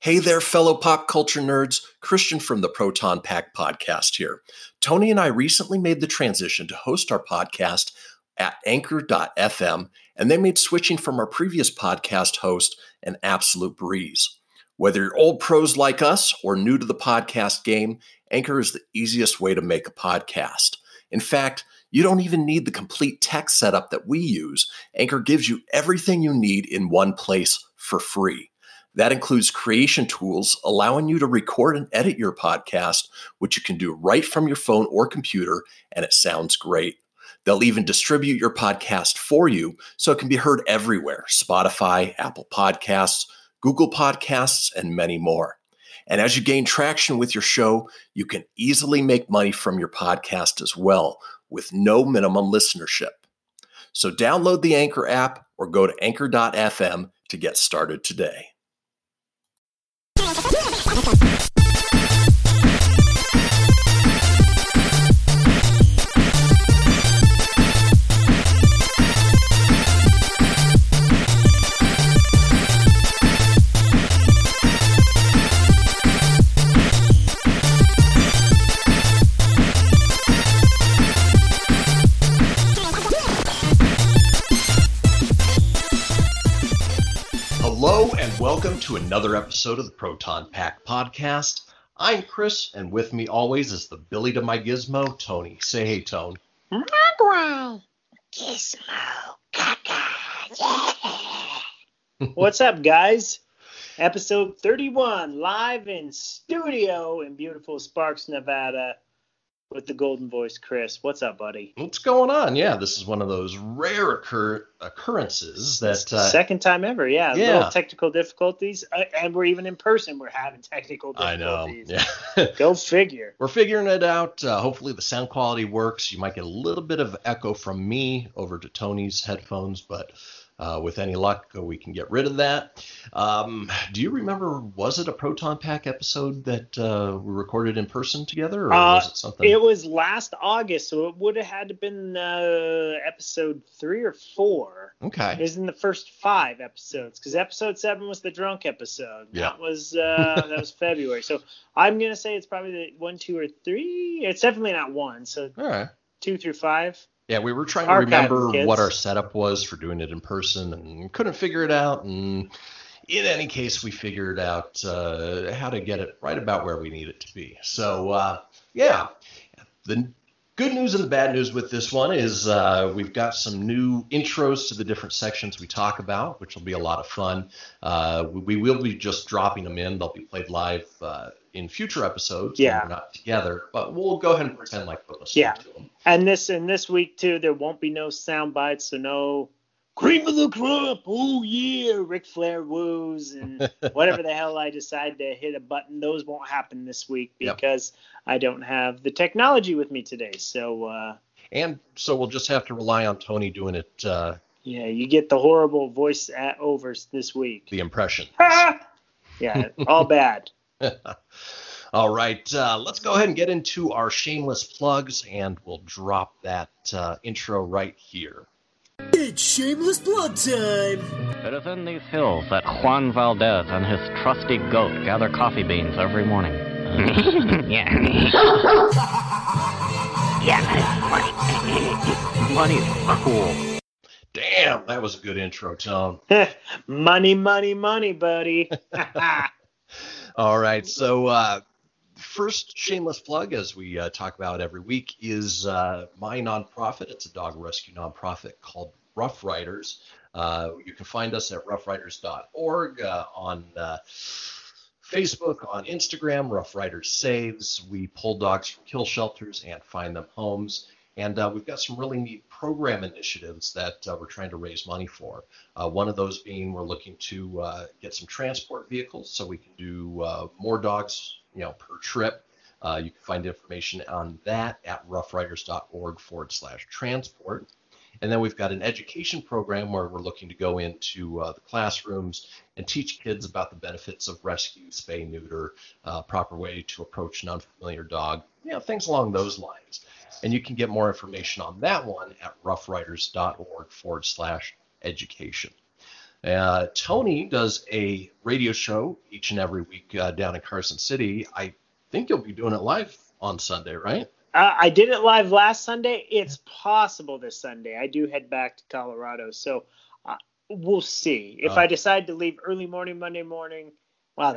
Hey there, fellow pop culture nerds. Christian from the Proton Pack podcast here. Tony and I recently made the transition to host our podcast at anchor.fm, and they made switching from our previous podcast host an absolute breeze. Whether you're old pros like us or new to the podcast game, Anchor is the easiest way to make a podcast. In fact, you don't even need the complete tech setup that we use. Anchor gives you everything you need in one place for free. That includes creation tools allowing you to record and edit your podcast, which you can do right from your phone or computer, and it sounds great. They'll even distribute your podcast for you so it can be heard everywhere: Spotify, Apple Podcasts, Google Podcasts, and many more. And as you gain traction with your show, you can easily make money from your podcast as well, with no minimum listenership. So download the Anchor app or go to anchor.fm to get started today. Hello and welcome to another episode of the Proton Pack podcast. I'm Chris, and with me always is the Billy to my Gizmo, Tony. Say hey, Tone. Mogwai. Gizmo. Caca. Yeah. What's up, guys? Episode 31, live in studio in beautiful Sparks, Nevada, with the golden voice, Chris. What's up, buddy? What's going on? Yeah, this is one of those rare occurrences that... second time ever, yeah. Little technical difficulties, and we're even in person. We're having technical difficulties. I know, yeah. Go figure. We're figuring it out. Hopefully the sound quality works. You might get a little bit of echo from me over to Tony's headphones, but with any luck, we can get rid of that. Do you remember, was it a Proton Pack episode that we recorded in person together? Or was it something? It was last August, so it would have had to been episode 3 or 4. Okay. It was in the first 5 episodes, because episode 7 was the drunk episode. Yeah. That was February. So I'm going to say it's probably the 1, 2, or 3. It's definitely not 1, so all right. 2 through 5. Yeah, we were trying to remember what our setup was for doing it in person and couldn't figure it out. And in any case, we figured out how to get it right about where we need it to be. So, the good news and the bad news with this one is we've got some new intros to the different sections we talk about, which will be a lot of fun. We will be just dropping them in. They'll be played live in future episodes when we're not together, but we'll go ahead and pretend like we're listening to them. And this week, too, there won't be no sound bites, so no cream of the crop, oh yeah, Ric Flair woos, and whatever the hell I decide to hit a button, those won't happen this week because I don't have the technology with me today. So and so we'll just have to rely on Tony doing it. You get the horrible voice overs this week. The impression. Yeah, all bad. All right, let's go ahead and get into our shameless plugs, and we'll drop that intro right here. It's shameless plug time! It is in these hills that Juan Valdez and his trusty goat gather coffee beans every morning. Yeah. Yeah, money's cool. Damn, that was a good intro, Tom. Money, money, money, buddy. All right, so first shameless plug, as we talk about every week, is my nonprofit. It's a dog rescue nonprofit called Rough Riders. You can find us at roughriders.org, on Facebook, on Instagram, Rough Riders Saves. We pull dogs from kill shelters and find them homes. And we've got some really neat program initiatives that we're trying to raise money for. One of those being we're looking to get some transport vehicles so we can do more dogs, per trip. You can find information on that at roughriders.org/transport. And then we've got an education program where we're looking to go into the classrooms and teach kids about the benefits of rescue, spay, neuter, proper way to approach an unfamiliar dog, things along those lines. And you can get more information on that one at roughriders.org/education. Tony does a radio show each and every week down in Carson City. I think you'll be doing it live on Sunday, right? I did it live last Sunday. It's possible this Sunday. I do head back to Colorado, so we'll see. If I decide to leave early morning Monday morning, wow,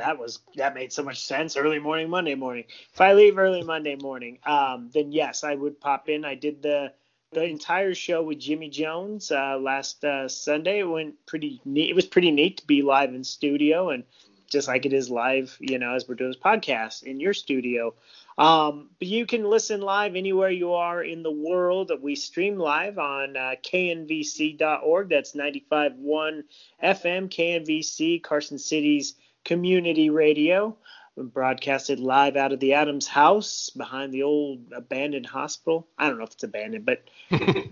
that made so much sense. Early morning Monday morning. If I leave early Monday morning, then yes, I would pop in. I did the entire show with Jimmy Jones last Sunday. It went pretty neat. It was pretty neat to be live in studio, and just like it is live, you know, as we're doing this podcast in your studio. But you can listen live anywhere you are in the world. We stream live on knvc.org. That's 95.1 FM KNVC, Carson City's community radio. Broadcasted live out of the Adams house behind the old abandoned hospital. I don't know if it's abandoned, but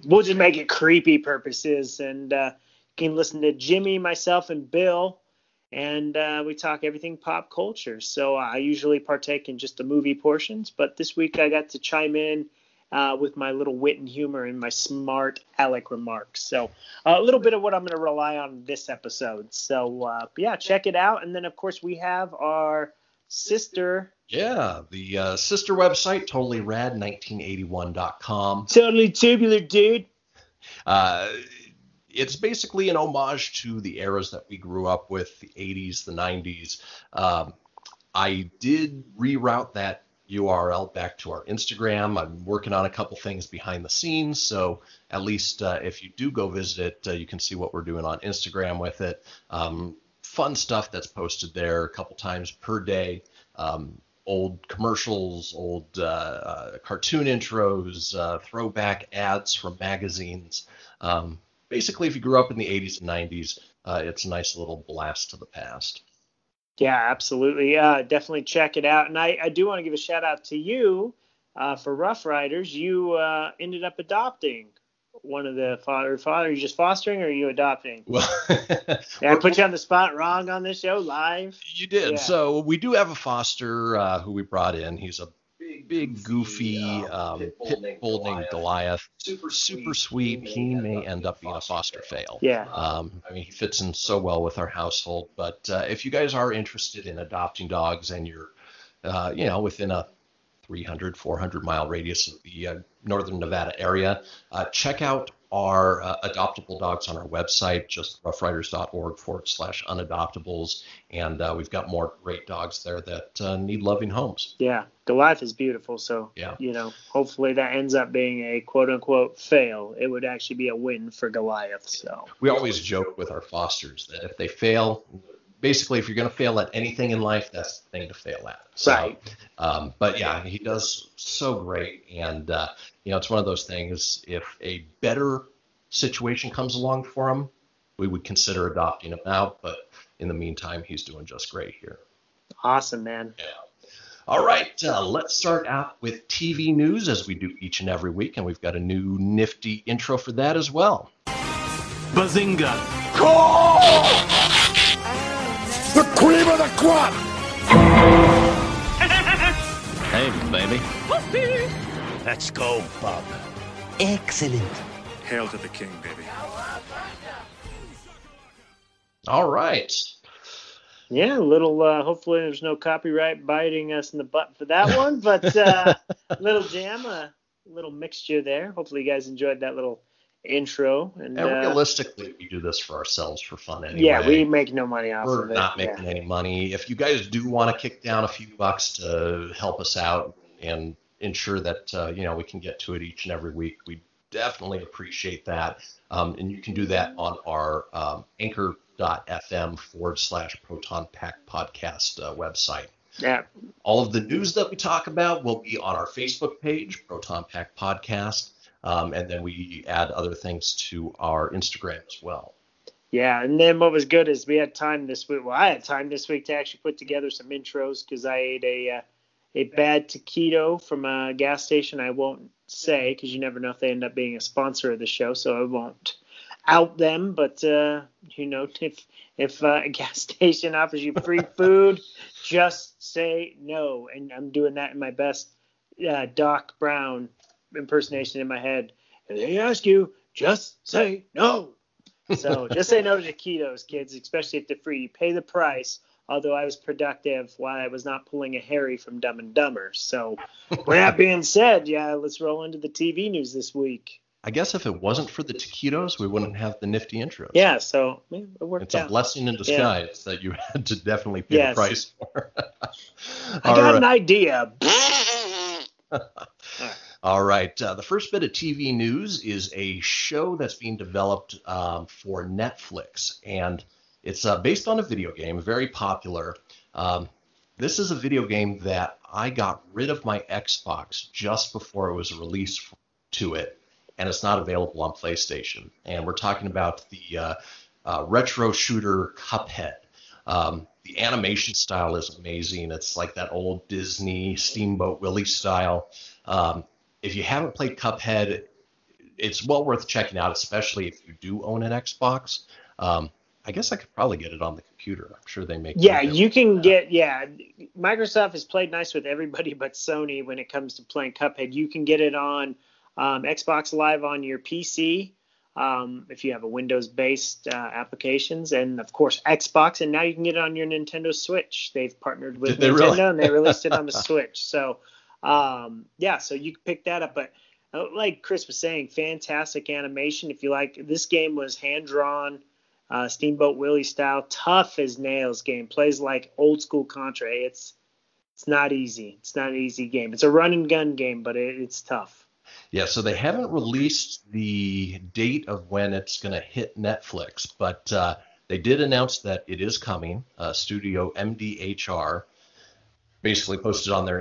we'll just make it creepy purposes. And you can listen to Jimmy, myself, and Bill. And we talk everything pop culture. So I usually partake in just the movie portions. But this week I got to chime in with my little wit and humor and my smart Alec remarks. So a little bit of what I'm going to rely on this episode. So, yeah, check it out. And then, of course, we have our sister. Yeah, the sister website, totallyrad1981.com. Totally tubular, dude. It's basically an homage to the eras that we grew up with, the 80s, the 90s. I did reroute that URL back to our Instagram. I'm working on a couple things behind the scenes, so at least if you do go visit it, you can see what we're doing on Instagram with it. Fun stuff that's posted there a couple times per day. Old commercials, old cartoon intros, throwback ads from magazines. Basically, if you grew up in the 80s and 90s, it's a nice little blast to the past. Yeah, absolutely. Definitely check it out. And I do want to give a shout out to you for Rough Riders. You ended up adopting one of the father. Are you just fostering or are you adopting? Well, I put you on the spot wrong on this show live. You did. Yeah. So we do have a foster who we brought in. He's a big goofy pit bull named Goliath. Super sweet. He may end up being a foster fail. Yeah. I mean, he fits in so well with our household. But if you guys are interested in adopting dogs and you're, you know, within a 300, 400 mile radius of the northern Nevada area, check out our adoptable dogs on our website, just roughriders.org/unadoptables. And we've got more great dogs there that need loving homes. Yeah. Goliath is beautiful. So, yeah, you know, hopefully that ends up being a quote unquote fail. It would actually be a win for Goliath. So we always joke with our fosters that if they fail, basically, if you're going to fail at anything in life, that's the thing to fail at. So, right. But yeah, he does so great. And, you know, it's one of those things, if a better situation comes along for him, we would consider adopting him out. But in the meantime, he's doing just great here. Awesome, man. Yeah. All right. Let's start out with TV news as we do each and every week. And we've got a new nifty intro for that as well. Bazinga. Cool! The cream of the crop! Hey, baby. Whoopee. Let's go, Bob. Excellent. Hail to the king, baby. All right. Yeah, a little, hopefully there's no copyright biting us in the butt for that one, but little jam, a little mixture there. Hopefully you guys enjoyed that little intro. And realistically, we do this for ourselves for fun anyway. Yeah, we make no money off of it. We're not making any money. If you guys do want to kick down a few bucks to help us out and ensure that you know, we can get to it each and every week, we definitely appreciate that. And you can do that on our anchor.fm/Proton Pack podcast website. Yeah. All of the news that we talk about will be on our Facebook page, Proton Pack Podcast. And then we add other things to our Instagram as well. Yeah, and then what was good is we had time this week. Well, I had time this week to actually put together some intros because I ate a bad taquito from a gas station. I won't say because you never know if they end up being a sponsor of the show, so I won't out them. But, you know, if a gas station offers you free food, just say no. And I'm doing that in my best Doc Brown impersonation in my head. If they ask you, just say no. So just say no to taquitos, kids, especially if they're free. You pay the price, although I was productive while I was not pulling a Harry from Dumb and Dumber. So with that being said, yeah, let's roll into the TV news this week. I guess if it wasn't for the taquitos, we wouldn't have the nifty intro. Yeah, so it worked out. It's a blessing in disguise that you had to definitely pay the price for. I got an idea. All right. The first bit of TV news is a show that's being developed for Netflix, and it's based on a video game, very popular. This is a video game that I got rid of my Xbox just before it was released to it, and it's not available on PlayStation. And we're talking about the retro shooter Cuphead. The animation style is amazing. It's like that old Disney Steamboat Willie style. If you haven't played Cuphead, it's well worth checking out, especially if you do own an Xbox. I guess I could probably get it on the computer. I'm sure they make it. Yeah, you can get, Microsoft has played nice with everybody but Sony when it comes to playing Cuphead. You can get it on Xbox Live on your PC if you have a Windows-based applications, and, of course, Xbox. And now you can get it on your Nintendo Switch. They've partnered with Nintendo, really? And they released it on the Switch. So, so you can pick that up. But like Chris was saying, fantastic animation. If you like, this game was hand-drawn, Steamboat Willie style, tough as nails game. Plays like old-school Contra. It's not easy. It's not an easy game. It's a run-and-gun game, but it's tough. Yeah, so they haven't released the date of when it's going to hit Netflix, but they did announce that it is coming. Studio MDHR basically posted on their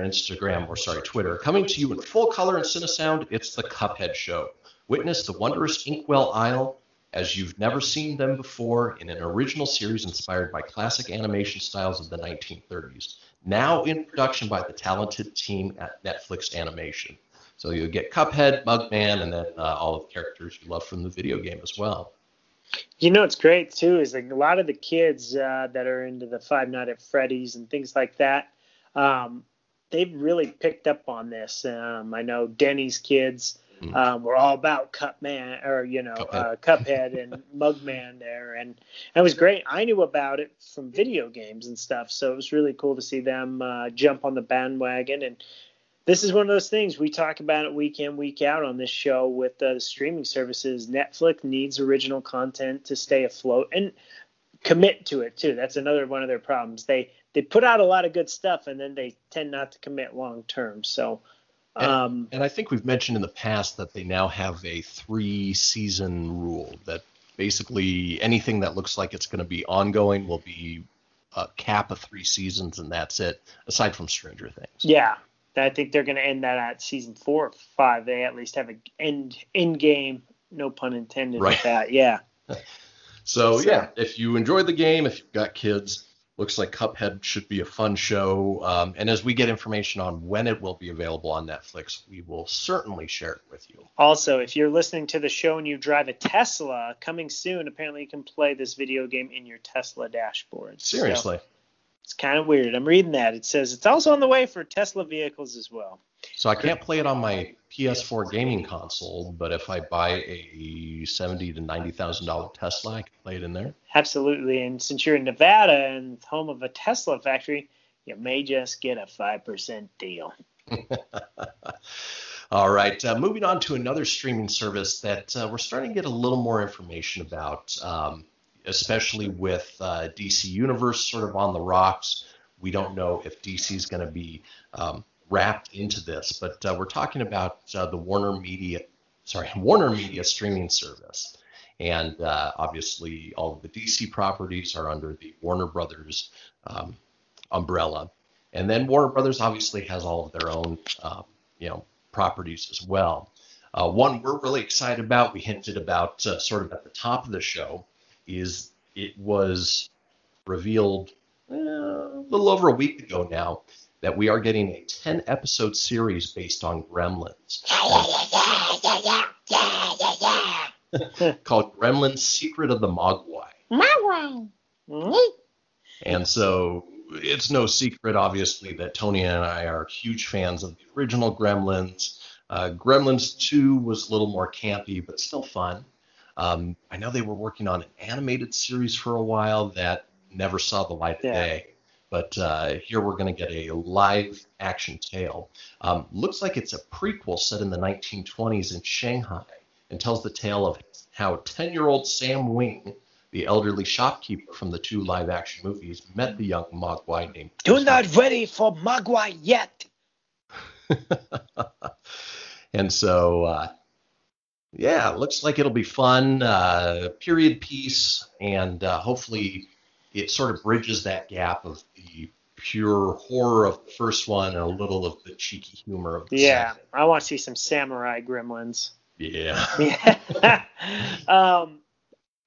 Twitter, coming to you in full color and cinesound, it's the Cuphead show. Witness the wondrous Inkwell Isle as you've never seen them before in an original series inspired by classic animation styles of the 1930s, now in production by the talented team at Netflix Animation. So you'll get Cuphead, Mugman, and then all of the characters you love from the video game as well. You know what's great, too, is like a lot of the kids that are into the Five Nights at Freddy's and things like that, they've really picked up on this. I know Denny's kids were all about Cuphead and Mugman there. And it was great. I knew about it from video games and stuff, so it was really cool to see them jump on the bandwagon. And this is one of those things we talk about it week in, week out on this show with the streaming services. Netflix needs original content to stay afloat and commit to it, too. That's another one of their problems. They put out a lot of good stuff, and then they tend not to commit long term. So, and I think we've mentioned in the past that they now have a 3-season rule that basically anything that looks like it's going to be ongoing will be a cap of 3 seasons, and that's it, aside from Stranger Things. Yeah. I think they're going to end that at season 4 or 5. They at least have an end game, no pun intended, right? With that. Yeah. So, if you enjoyed the game, if you've got kids, looks like Cuphead should be a fun show. And as we get information on when it will be available on Netflix, we will certainly share it with you. Also, if you're listening to the show and you drive a Tesla, coming soon, apparently you can play this video game in your Tesla dashboard. Seriously. So, it's kind of weird. I'm reading that. It says it's also on the way for Tesla vehicles as well. So I can't play it on my PS4 gaming console, but if I buy a $70,000 to $90,000 Tesla, I can play it in there. Absolutely. And since you're in Nevada and home of a Tesla factory, you may just get a 5% deal. All right. Moving on to another streaming service that we're starting to get a little more information about. Especially with DC Universe sort of on the rocks. We don't know if DC is going to be wrapped into this, but we're talking about the Warner Media streaming service. And obviously all of the DC properties are under the Warner Brothers umbrella. And then Warner Brothers obviously has all of their own properties as well. One we're really excited about, we hinted about sort of at the top of the show, is it was revealed a little over a week ago now that we are getting a 10-episode series based on Gremlins called Gremlins: Secret of the Mogwai. And so it's no secret, obviously, that Tony and I are huge fans of the original Gremlins. Gremlins 2 was a little more campy, but still fun. I know they were working on an animated series for a while that never saw the light of day. But here we're going to get a live action tale. Looks like it's a prequel set in the 1920s in Shanghai and tells the tale of how 10-year-old Sam Wing, the elderly shopkeeper from the two live action movies, met the young Mogwai named Tesla. You're not ready for Mogwai yet. And so, looks like it'll be fun. Period piece, and hopefully it sort of bridges that gap of the pure horror of the first one and a little of the cheeky humor of the second. I want to see some samurai gremlins. Yeah.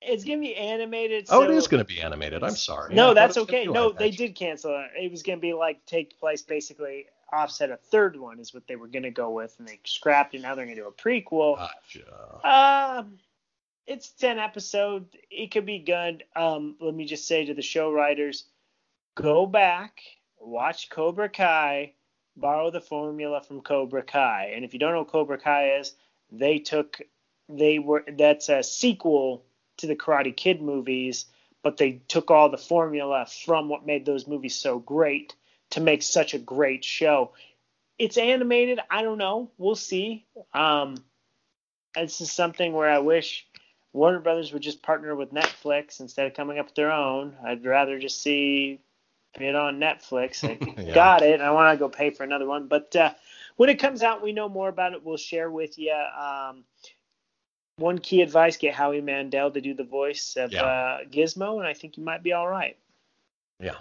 It's going to be animated. So... Oh, it is going to be animated. I'm sorry. No, that's okay. No, they did cancel it. It was going to be like take place basically offset a third one is what they were going to go with, and they scrapped it. Now they're going to do a prequel. Gotcha. It's 10 episode. It could be good. Let me just say to the show writers, go back, watch Cobra Kai, borrow the formula from Cobra Kai. And if you don't know what Cobra Kai is, that's a sequel to the Karate Kid movies, but they took all the formula from what made those movies so great to make such a great show. It's animated. I don't know. We'll see. This is something where I wish Warner Brothers would just partner with Netflix instead of coming up with their own. I'd rather just see it on Netflix. Got it. I want to go pay for another one. But when it comes out, we know more about it. We'll share with you. One key advice, get Howie Mandel to do the voice of Gizmo, and I think you might be all right. Yeah.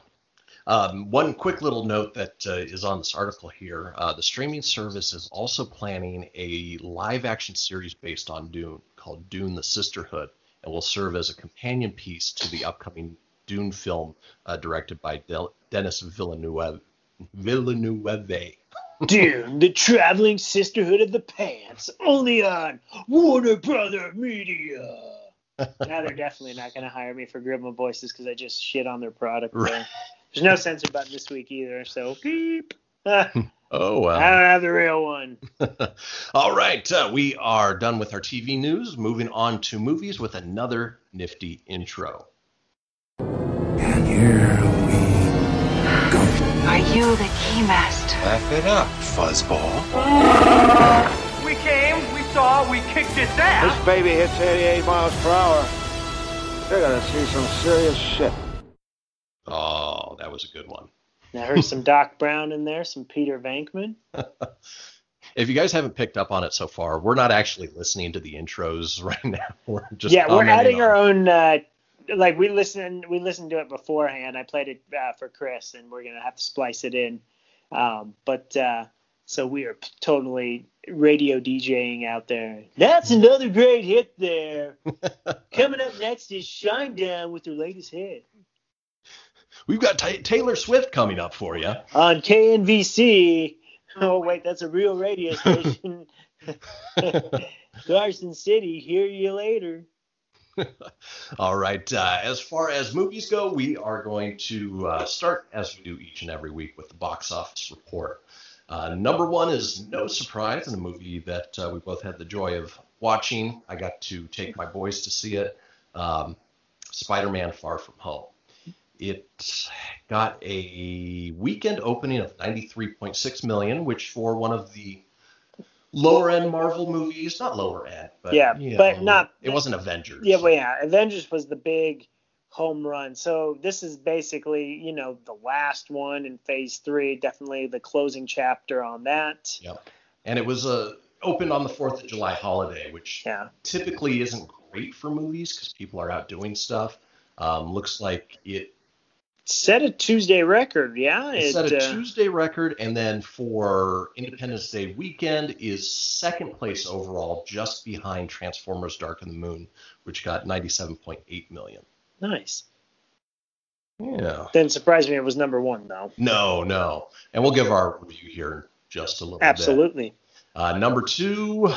One quick little note that is on this article here. The streaming service is also planning a live action series based on Dune called Dune the Sisterhood, and will serve as a companion piece to the upcoming Dune film directed by Denis Villeneuve. Dune, the traveling sisterhood of the pants, only on Warner Brother Media. Now they're definitely not going to hire me for Gribble voices because I just shit on their product. Right. There's no censor button this week either, so beep. Oh, well. I don't have the real one. All right. We are done with our TV news. Moving on to movies with another nifty intro. And here we go. Are you the keymaster? Laugh it up, fuzzball. We came, we saw, we kicked its ass. This baby hits 88 miles per hour. They're going to see some serious shit. Oh, that was a good one. I heard some Doc Brown in there, some Peter Venkman. If you guys haven't picked up on it so far, we're not actually listening to the intros right now. We're just we're adding our own. We listened to it beforehand. I played it for Chris, and we're gonna have to splice it in. So we are totally radio DJing out there. That's another great hit there. Coming up next is Shinedown with their latest hit. We've got Taylor Swift coming up for you. On KNVC. Oh, wait, that's a real radio station. Carson City, hear you later. All right. As far as movies go, we are going to start, as we do each and every week, with the box office report. Number one is no surprise, in a movie that we both had the joy of watching. I got to take my boys to see it, Spider-Man Far From Home. It got a weekend opening of $93.6 million, which for one of the lower-end Marvel movies, not lower-end, but... Yeah, you know, but not... It wasn't Avengers. Yeah, well, yeah, Avengers was the big home run. So this is basically, you know, the last one in Phase 3, definitely the closing chapter on that. Yep. And it was opened on the 4th of July holiday, which typically isn't great for movies because people are out doing stuff. Looks like it... Set a Tuesday record, yeah. It set a Tuesday record, and then for Independence Day weekend is second place overall, just behind Transformers Dark of the Moon, which got $97.8 million. Nice. Yeah. Didn't surprise me it was number one, though. No. And we'll give our review here in just a little bit. Absolutely. Number two,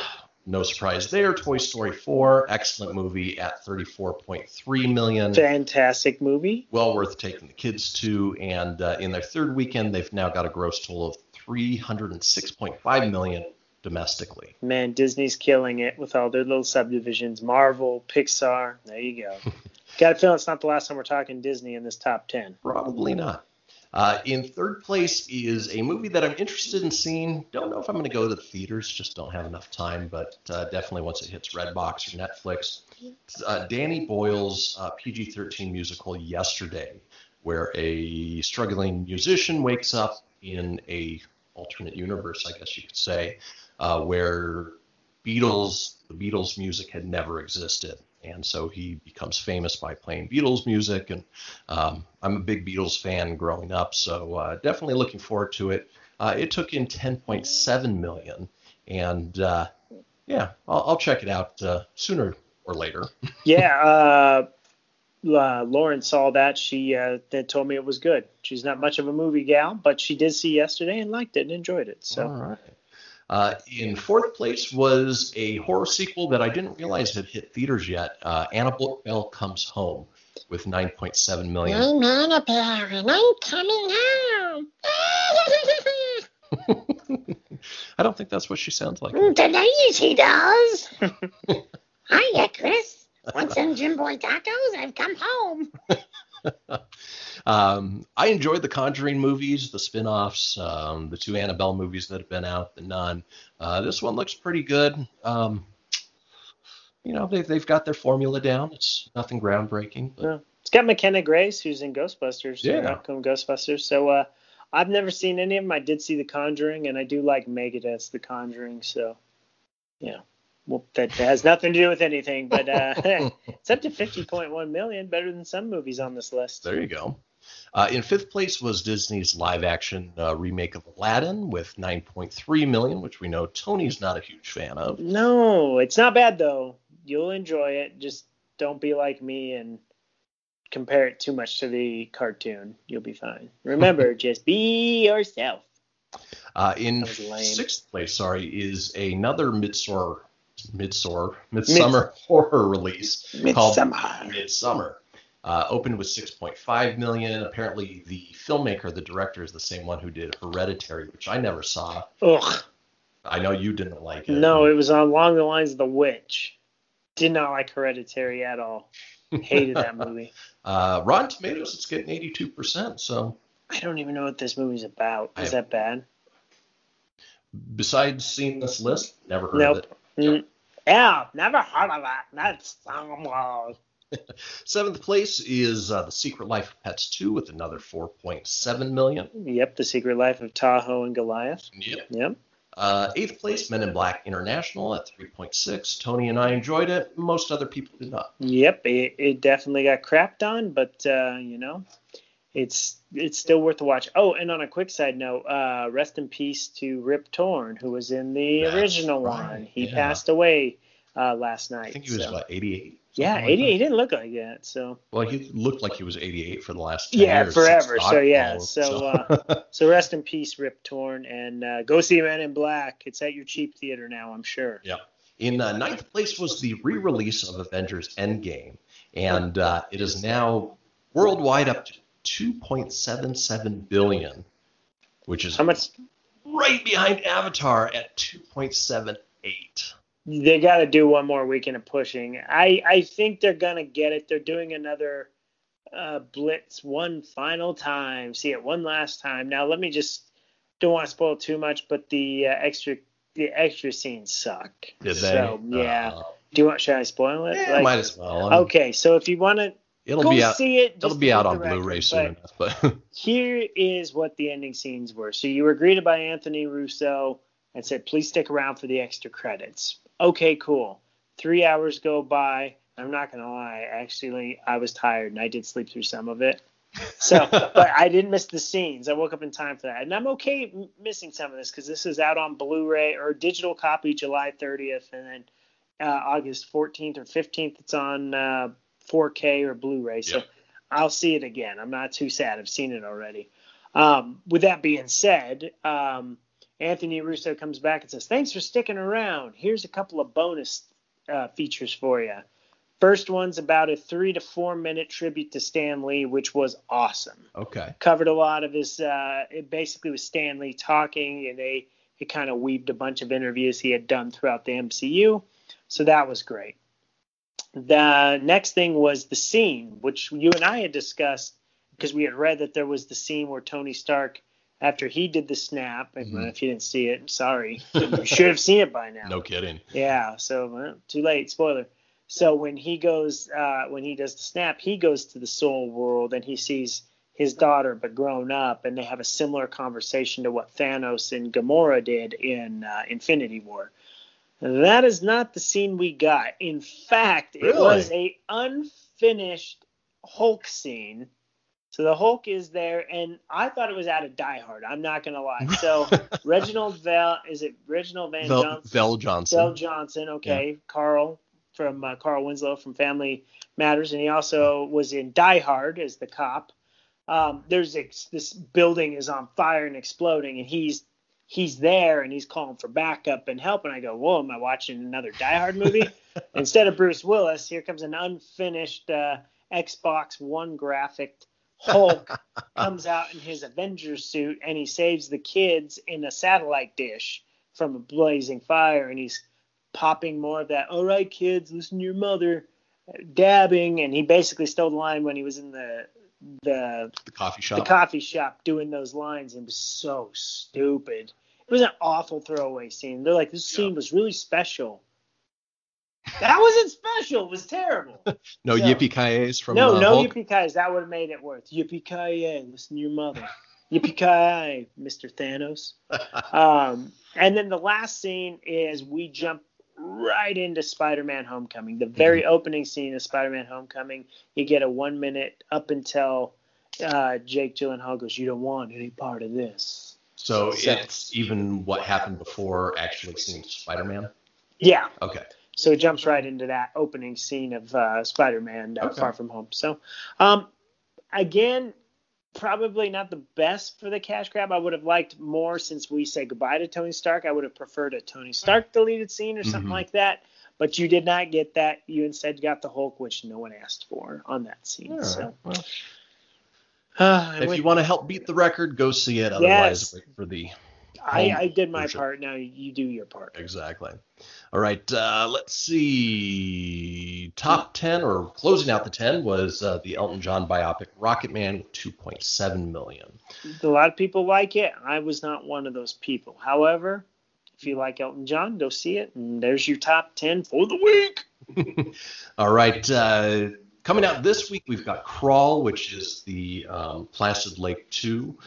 no surprise there, Toy Story 4, excellent movie at $34.3 million. Fantastic movie. Well worth taking the kids to. And in their third weekend, they've now got a gross total of $306.5 million, domestically. Man, Disney's killing it with all their little subdivisions. Marvel, Pixar, there you go. Got a feeling it's not the last time we're talking Disney in this top 10. Probably not. In third place is a movie that I'm interested in seeing. Don't know if I'm going to go to the theaters, just don't have enough time, but definitely once it hits Redbox or Netflix. Danny Boyle's PG-13 musical Yesterday, where a struggling musician wakes up in a alternate universe, I guess you could say, where the Beatles music had never existed. And so he becomes famous by playing Beatles music. And I'm a big Beatles fan growing up, so definitely looking forward to it. It took in $10.7 million. And, I'll check it out sooner or later. Lauren saw that. She then told me it was good. She's not much of a movie gal, but she did see Yesterday and liked it and enjoyed it. So. All right. In fourth place was a horror sequel that I didn't realize had hit theaters yet. Annabelle Comes Home with $9.7 million. I'm Annabelle, and I'm coming home. I don't think that's what she sounds like. Today she does. Hiya, Chris. Want some Jim Boy tacos? I've come home. I enjoyed the Conjuring movies, the spin-offs, the two Annabelle movies that have been out, The Nun. This one looks pretty good. They've got their formula down. It's nothing groundbreaking. But. Yeah. It's got McKenna Grace, who's in Ghostbusters. Yeah. Outcome Ghostbusters. So I've never seen any of them. I did see The Conjuring, and I do like Megadeth's The Conjuring. So, yeah. Well, that has nothing to do with anything, but it's up to $50.1 million, better than some movies on this list. There you go. In fifth place was Disney's live-action remake of Aladdin with $9.3 million, which we know Tony's not a huge fan of. No, it's not bad, though. You'll enjoy it. Just don't be like me and compare it too much to the cartoon. You'll be fine. Remember, just be yourself. In sixth place, is another Midsommar horror release called Midsommar. Opened with $6.5 million. Apparently, the filmmaker, the director, is the same one who did Hereditary, which I never saw. Ugh. I know you didn't like it. No, it was along the lines of The Witch. Did not like Hereditary at all. Hated that movie. Rotten Tomatoes, it's getting 82%. So I don't even know what this movie's about. Is that bad? Besides seeing this list, never heard of it. Nope. Yeah, never heard of that. That's wrong. Seventh place is The Secret Life of Pets 2 with another $4.7 million. Yep, The Secret Life of Tahoe and Goliath. Yep. Eighth place, Men in Black International at 3.6. Tony and I enjoyed it. Most other people did not. Yep, it definitely got crapped on, but, it's still worth a watch. Oh, and on a quick side note, rest in peace to Rip Torn, who was in the original one. He passed away last night. I think he was about 88. Yeah, 88. He didn't look like that. So. Well, he looked like he was 88 for the last 10 years. Yeah, forever. So, yeah. So, so rest in peace, Rip Torn. And go see Men in Black. It's at your cheap theater now, I'm sure. Yeah. In ninth place was the re-release of Avengers Endgame. And it is now worldwide up to $2.77 billion, which is how much? Right behind Avatar at 2.78. They got to do one more weekend of pushing. I think they're going to get it. They're doing another blitz one final time. See it one last time. Now, let me just don't want to spoil too much, but the extra scenes suck. Did so, they? Yeah. Should I spoil it? Yeah, might as well. Okay, so if you want to It'll be out. It'll be out on Blu-ray soon enough. But here is what the ending scenes were. So you were greeted by Anthony Russo and said, "Please stick around for the extra credits." Okay, cool. 3 hours go by. I'm not gonna lie. Actually, I was tired and I did sleep through some of it. So, but I didn't miss the scenes. I woke up in time for that, and I'm okay missing some of this because this is out on Blu-ray or digital copy July 30th, and then August 14th or 15th. It's on. 4K or Blu-ray, so I'll see it again. I'm not too sad. I've seen it already. With that being said, Anthony Russo comes back and says, "Thanks for sticking around. Here's a couple of bonus features for you." First one's about a 3 to 4 minute tribute to Stan Lee, which was awesome. Okay. Covered a lot of his it basically was Stan Lee talking, and they It kind of weaved a bunch of interviews he had done throughout the MCU. So that was great. The next thing was the scene, which you and I had discussed because we had read that there was the scene where Tony Stark, after he did the snap, and if you didn't see it, sorry, you should have seen it by now. No kidding. Yeah, so too late, spoiler. So when he goes, when he does the snap, he goes to the soul world and he sees his daughter, but grown up, and they have a similar conversation to what Thanos and Gamora did in Infinity War. That is not the scene we got. In fact, it was a unfinished Hulk scene. So the Hulk is there, and I thought it was out of Die Hard. I'm not going to lie. So Reginald Vell Johnson. Vell Johnson, okay. Yeah. Carl from Carl Winslow from Family Matters, and he also was in Die Hard as the cop. There's this building is on fire and exploding, and he's there and he's calling for backup and help. And I go, whoa, am I watching another Die Hard movie? Instead of Bruce Willis, here comes an unfinished Xbox One graphic Hulk comes out in his Avengers suit and he saves the kids in a satellite dish from a blazing fire. And he's popping more of that, all right, kids, listen to your mother, dabbing. And he basically stole the line when he was in the coffee shop. The coffee shop doing those lines, and was so stupid. It was an awful throwaway scene. They're like, this scene was really special. That wasn't special. It was terrible. No yippee-ki-yays from Hulk? No yippee-ki-yays. That would have made it worth. Yippee-ki-yay. Listen to your mother. Yippee-ki-yay, Mr. Thanos. And then the last scene is we jump right into Spider-Man Homecoming. The very opening scene of Spider-Man Homecoming, you get a 1 minute up until Jake Gyllenhaal goes, you don't want any part of this. So it's even what happened before actually seeing Spider-Man? Yeah. Okay. So it jumps right into that opening scene of Spider-Man Far From Home. So, again, probably not the best for the cash grab. I would have liked more since we say goodbye to Tony Stark. I would have preferred a Tony Stark deleted scene or something like that. But you did not get that. You instead got the Hulk, which no one asked for on that scene. Yeah, so, well, if you want to help beat the record, go see it. Otherwise, wait for the... I did my part. Now you do your part. Exactly. All right. Let's see. Top 10 or closing out the 10 was the Elton John biopic Rocket Man with $2.7 million. A lot of people like it. I was not one of those people. However, if you like Elton John, go see it. And there's your top 10 for the week. All right. Coming out this week, we've got Crawl, which is the Placid Lake 2.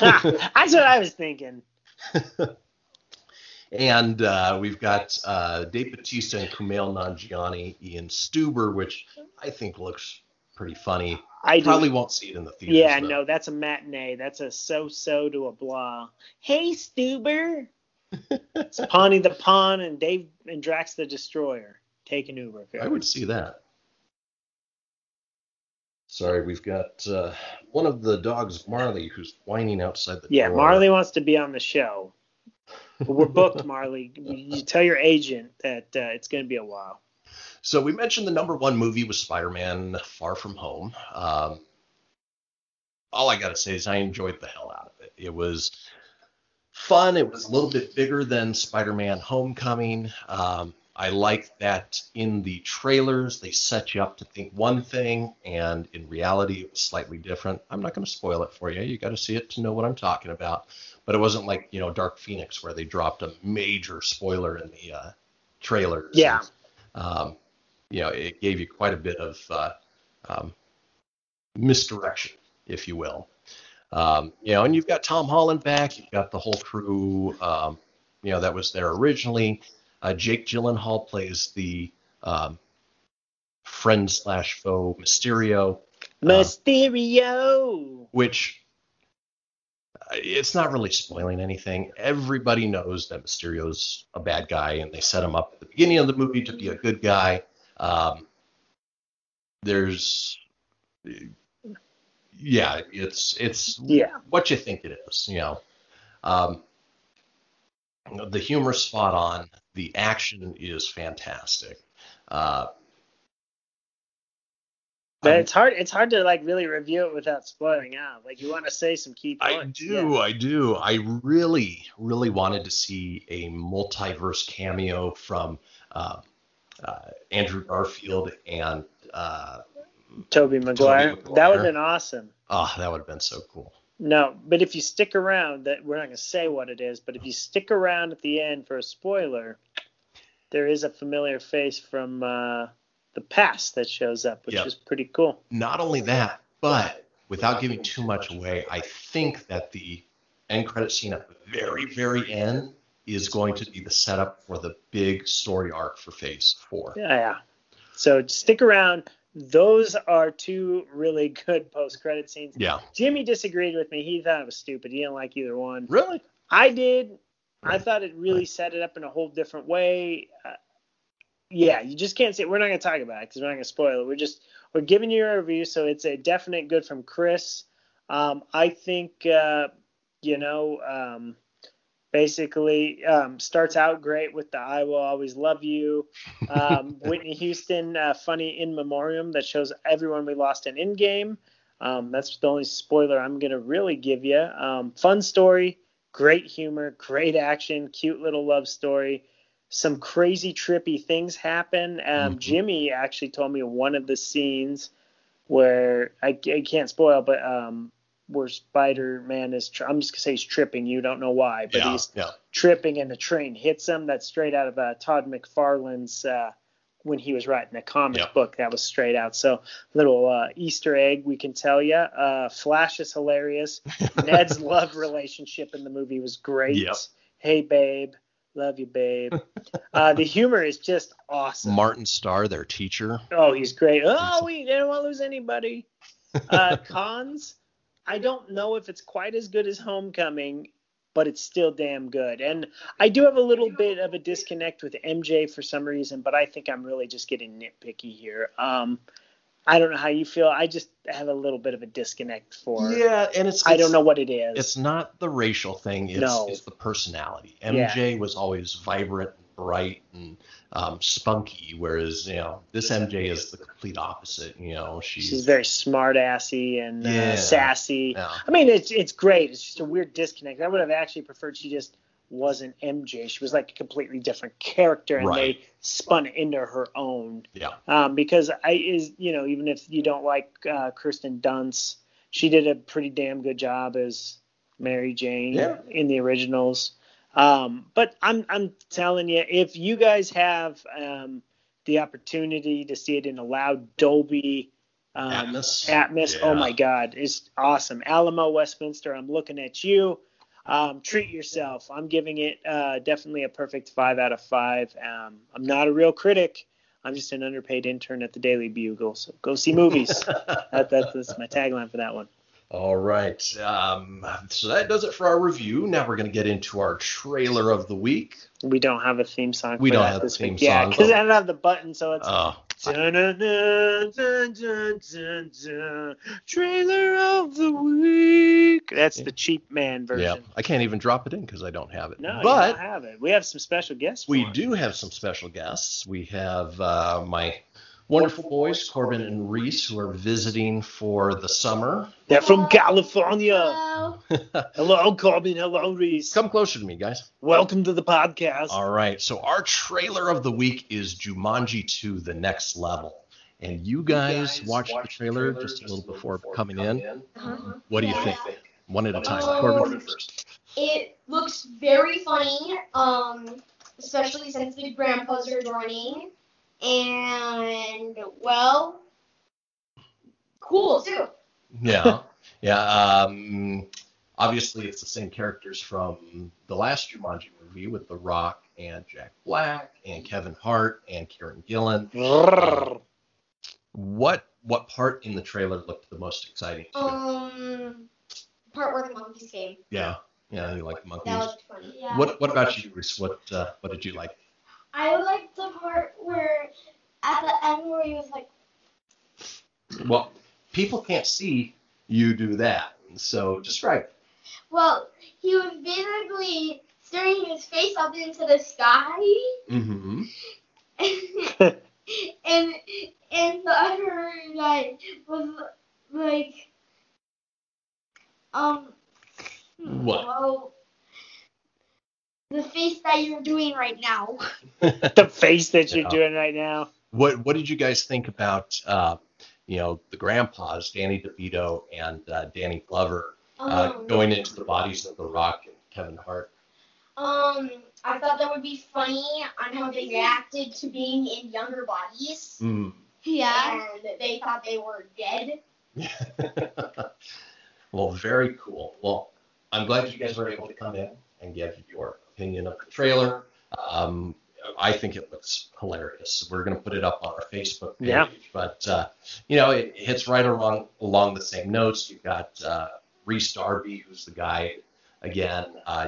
That's what I was thinking. And we've got Dave Bautista and Kumail Nanjiani, Ian Stuber, which I think looks pretty funny. Probably won't see it in the theaters. Yeah, though. No, that's a matinee. That's a so-so to a blah. Hey, Stuber. It's Pawnee the Pawn and Dave and Drax the Destroyer. Take an Uber. I would see that. Sorry, we've got one of the dogs, Marley, who's whining outside the door. Yeah, Marley wants to be on the show. We're booked, Marley. You tell your agent that it's going to be a while. So we mentioned the number one movie was Spider-Man Far From Home. All I got to say is I enjoyed the hell out of it. It was fun. It was a little bit bigger than Spider-Man Homecoming. I like that in the trailers, they set you up to think one thing, and in reality, it was slightly different. I'm not going to spoil it for you. You got to see it to know what I'm talking about. But it wasn't like, Dark Phoenix, where they dropped a major spoiler in the trailers. Yeah. And, it gave you quite a bit of misdirection, if you will. And you've got Tom Holland back. You've got the whole crew, that was there originally. Jake Gyllenhaal plays the friend/foe Mysterio. Mysterio! Which, it's not really spoiling anything. Everybody knows that Mysterio's a bad guy, and they set him up at the beginning of the movie to be a good guy. It's what you think it is, The humor's spot on. The action is fantastic. But it's hard to like really review it without spoiling out. Like you want to say some key points. I do. I really, really wanted to see a multiverse cameo from Andrew Garfield and Tobey Maguire. That would have been awesome. Oh, that would have been so cool. No, but if you stick around, that we're not going to say what it is, but if you stick around at the end for a spoiler, there is a familiar face from the past that shows up, which is pretty cool. Not only that, but without giving too much away, I think that the end credit scene at the very, very end is going to be the setup for the big story arc for Phase 4. Yeah. So stick around. Those are two really good post-credit scenes. Yeah. Jimmy disagreed with me. He thought it was stupid. He didn't like either one. Really? I did. Right. I thought it really set it up in a whole different way. You just can't say. We're not going to talk about it because we're not going to spoil it. We're giving you a review, so it's a definite good from Chris. I think, starts out great with the I Will Always Love You. Whitney Houston, funny in memoriam that shows everyone we lost in Endgame. That's the only spoiler I'm going to really give you. Fun story, great humor, great action, cute little love story. Some crazy trippy things happen. Jimmy actually told me one of the scenes where I can't spoil, but where Spider-Man is, I'm just going to say he's tripping. You don't know why, but he's tripping and the train hits him. That's straight out of Todd McFarlane's when he was writing a comic book. That was straight out. So little Easter egg, we can tell you. Flash is hilarious. Ned's love relationship in the movie was great. Yep. Hey, babe. Love you, babe. The humor is just awesome. Martin Starr, their teacher. Oh, he's great. Oh, we didn't want to lose anybody. Cons. I don't know if it's quite as good as Homecoming, but it's still damn good. And I do have a little bit of a disconnect with MJ for some reason, but I think I'm really just getting nitpicky here. I don't know how you feel. I just have a little bit of a disconnect for and it's I don't know what it is. It's not the racial thing. It's the personality. MJ was always vibrant, bright, and spunky, whereas this MJ is the complete opposite. She's very smart assy and sassy. Yeah. I mean, it's great. It's just a weird disconnect. I would have actually preferred she just wasn't MJ. She was like a completely different character, and they spun it into her own. Yeah. Because even if you don't like Kirsten Dunst, she did a pretty damn good job as Mary Jane in the originals. But I'm telling you, if you guys have the opportunity to see it in a loud Dolby Atmos, oh my God, it's awesome. Alamo, Westminster, I'm looking at you. Treat yourself. I'm giving it definitely a perfect 5 out of 5. I'm not a real critic. I'm just an underpaid intern at the Daily Bugle. So go see movies. That's my tagline for that one. All right. So that does it for our review. Now we're going to get into our trailer of the week. We don't have a theme song. We don't have a theme song. Yeah, because I don't have the button, so it's trailer of the week. That's the cheap man version. Yeah, I can't even drop it in because I don't have it. No, but you don't have it. We have some special guests. We do have some special guests. We have my wonderful boys, Corbin and Reese, who are visiting for the summer. They're from California. Hello, Corbin. Hello, Reese. Come closer to me, guys. Welcome to the podcast. All right. So our trailer of the week is Jumanji 2: The Next Level. And you guys watched the trailer just a little before coming in. Uh-huh. What do you think? One at a time. Corbin first. It looks very funny, especially since the grandpas are joining. And, cool, too. Obviously, it's the same characters from the last Jumanji movie with The Rock and Jack Black and Kevin Hart and Karen Gillan. What part in the trailer looked the most exciting to you? Part where the monkeys came. Yeah, you like the monkeys. That looked funny, yeah. What about you, Reese? What did you like? I liked the part where, at the end, where he was like... Well, people can't see you do that, so describe it. Well, he was basically staring his face up into the sky. Mm-hmm. And the other guy was like, what? Well, the face that you're doing right now. The face that you're doing right now. What did you guys think about the grandpas, Danny DeVito and Danny Glover, going into the bodies of The Rock and Kevin Hart? I thought that would be funny on how they reacted to being in younger bodies. Mm. Yeah. And they thought they were dead. Well, very cool. Well, I'm glad you guys were able to come in and give your opinion of the trailer. I think it looks hilarious. We're going to put it up on our Facebook page. Yeah. But, it hits right along the same notes. You've got Reese Darby, who's the guy. Again,